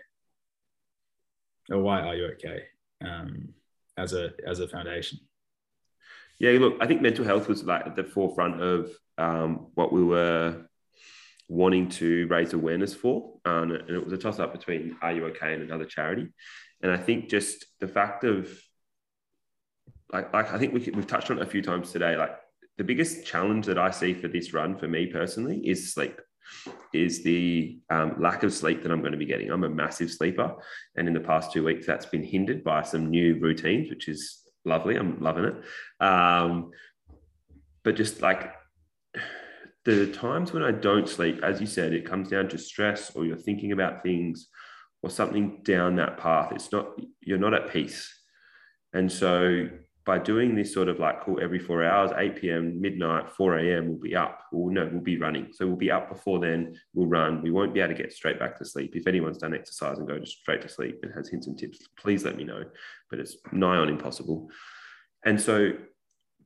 Or why Are You Okay um, as a as a foundation? Yeah, look, I think mental health was like at the forefront of um, what we were wanting to raise awareness for. Um, and it was a toss-up between Are You Okay and another charity. And I think just the fact of, like, like I think we could, we've touched on it a few times today, like the biggest challenge that I see for this run for me personally is sleep. Is the um, lack of sleep that I'm going to be getting. I'm a massive sleeper. And in the past two weeks, that's been hindered by some new routines, which is lovely. I'm loving it. Um, but just like the times when I don't sleep, as you said, it comes down to stress or you're thinking about things or something down that path. It's not, you're not at peace. And so by doing this sort of like call every four hours, eight p.m, midnight, four a.m, we'll be up. Well, no, we'll be running. So we'll be up before then, we'll run. We won't be able to get straight back to sleep. If anyone's done exercise and go straight to sleep and has hints and tips, please let me know. But it's nigh on impossible. And so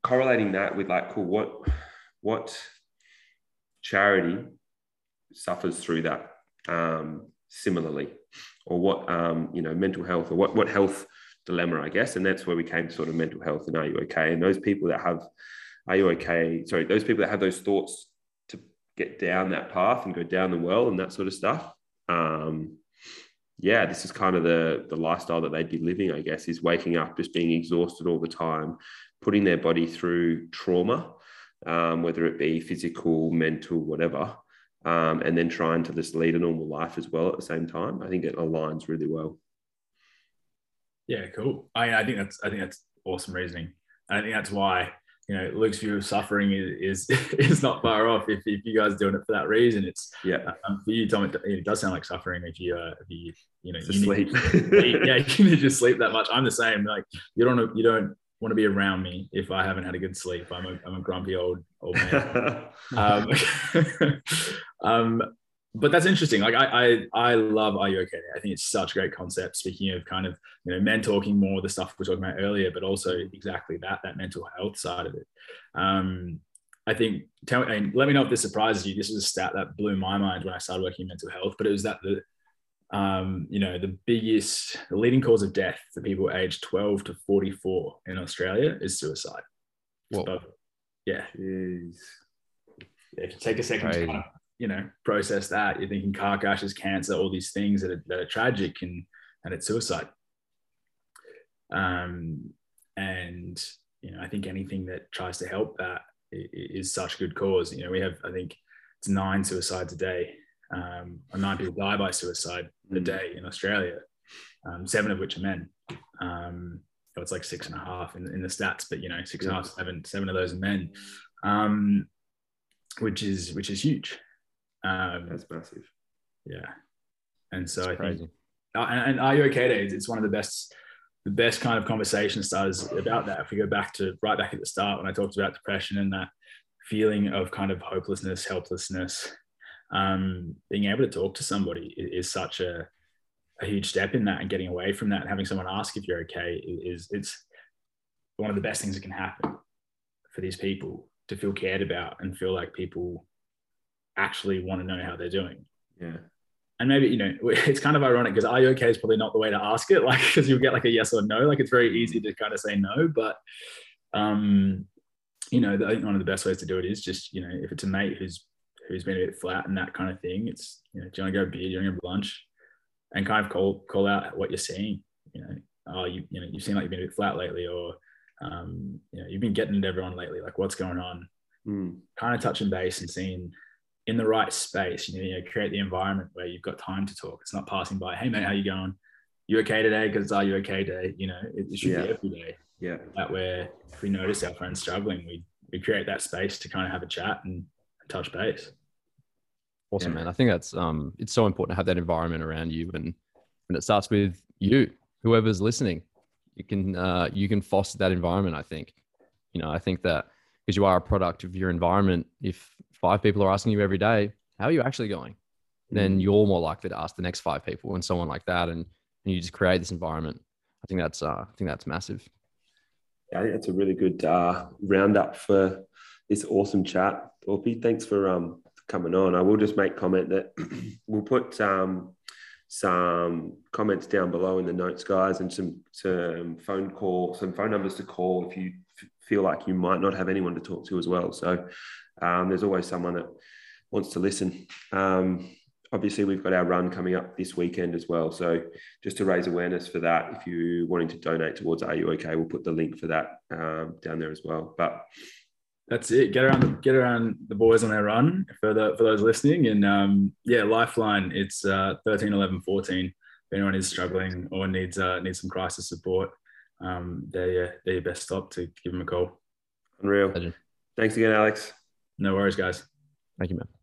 correlating that with like, cool, what, what charity suffers through that um, similarly? Or what, um, you know, mental health or what, what health dilemma, I guess. And that's where we came to sort of mental health and Are You Okay? And those people that have Are You Okay? Sorry, those people that have those thoughts to get down that path and go down the well and that sort of stuff. Um, yeah, this is kind of the, the lifestyle that they'd be living, I guess, is waking up, just being exhausted all the time, putting their body through trauma, um, whether it be physical, mental, whatever, um, and then trying to just lead a normal life as well at the same time. I think it aligns really well. Yeah, cool. I, I think that's I think that's awesome reasoning. And I think that's why, you know, Luke's view of suffering is is, is not far off. If, if you guys are doing it for that reason, it's yeah. Um, for you, Tom, it, it does sound like suffering if you uh, if you you know you need to sleep. Yeah, you need to sleep that much. I'm the same. Like you don't you don't want to be around me if I haven't had a good sleep. I'm a I'm a grumpy old old man. um, um, But that's interesting. Like I, I, I love Are You Okay? I think it's such a great concept. Speaking of kind of, you know, men talking more, the stuff we were talking about earlier, but also exactly that, that mental health side of it. Um, I think, tell me, and let me know if this surprises you. This is a stat that blew my mind when I started working in mental health, but it was that the, um, you know, the biggest, the leading cause of death for people aged twelve to forty-four in Australia is suicide. So, yeah. Jeez. Yeah. If you take a second to kind of, you know, process that, you're thinking car crashes, cancer, all these things that are, that are tragic, and and it's suicide. Um, and, you know, I think anything that tries to help that is such good cause. You know, we have, I think it's nine suicides a day, um, or nine people die by suicide a day in Australia, um, seven of which are men. Um, so it's like six and a half in, in the stats, but, you know, six and a half, seven, seven of those are men, um, which is, which is huge. Um, That's massive. Yeah. And so That's I crazy. think, and, and Are You Okay Day, it's one of the best, the best kind of conversation starters about that. If we go back to right back at the start, when I talked about depression and that feeling of kind of hopelessness, helplessness, um, being able to talk to somebody is, is such a, a huge step in that, and getting away from that and having someone ask if you're okay is, it's one of the best things that can happen for these people to feel cared about and feel like people actually want to know how they're doing. Yeah. And maybe, you know, it's kind of ironic because Are You Okay is probably not the way to ask it, like, because you'll get like a yes or no. Like, it's very easy to kind of say no, but um you know, the, one of the best ways to do it is just, you know, if it's a mate who's who's been a bit flat and that kind of thing, it's, you know, do you want to go beer, do you want to go lunch, and kind of call call out what you're seeing. You know, oh, you you know, you seem like you've been a bit flat lately, or um you know, you've been getting to everyone lately, like what's going on. Mm. Kind of touching base and seeing in the right space, you know, you know, create the environment where you've got time to talk. It's not passing by, hey mate, how you going? You okay today? Because it's Are You Okay Day. You know, it, it should yeah. be every day. Yeah. That where if we notice our friends struggling, we we create that space to kind of have a chat and touch base. Awesome, yeah. man. I think that's um, it's so important to have that environment around you, and and it starts with you, whoever's listening. you can uh, you can foster that environment. I think, you know, I think that because you are a product of your environment. If five people are asking you every day, how are you actually going? Then you're more likely to ask the next five people and someone like that. And, and you just create this environment. I think that's, uh, I think that's massive. Yeah, I think that's a really good uh, roundup for this awesome chat. Thorpey, thanks for um, coming on. I will just make comment that we'll put um, some comments down below in the notes, guys, and some, some phone call, some phone numbers to call if you f- feel like you might not have anyone to talk to as well. So um, there's always someone that wants to listen. Um, Obviously, we've got our run coming up this weekend as well. So just to raise awareness for that, if you're wanting to donate towards Are You Okay, we'll put the link for that um, down there as well. But that's it. Get around the, get around the boys on our run for the, for those listening. And um, yeah, Lifeline, it's uh, thirteen, eleven, fourteen. If anyone is struggling or needs uh, needs some crisis support, um, they're, yeah, they're your best stop to give them a call. Unreal. Thanks again, Alex. No worries, guys. Thank you, man.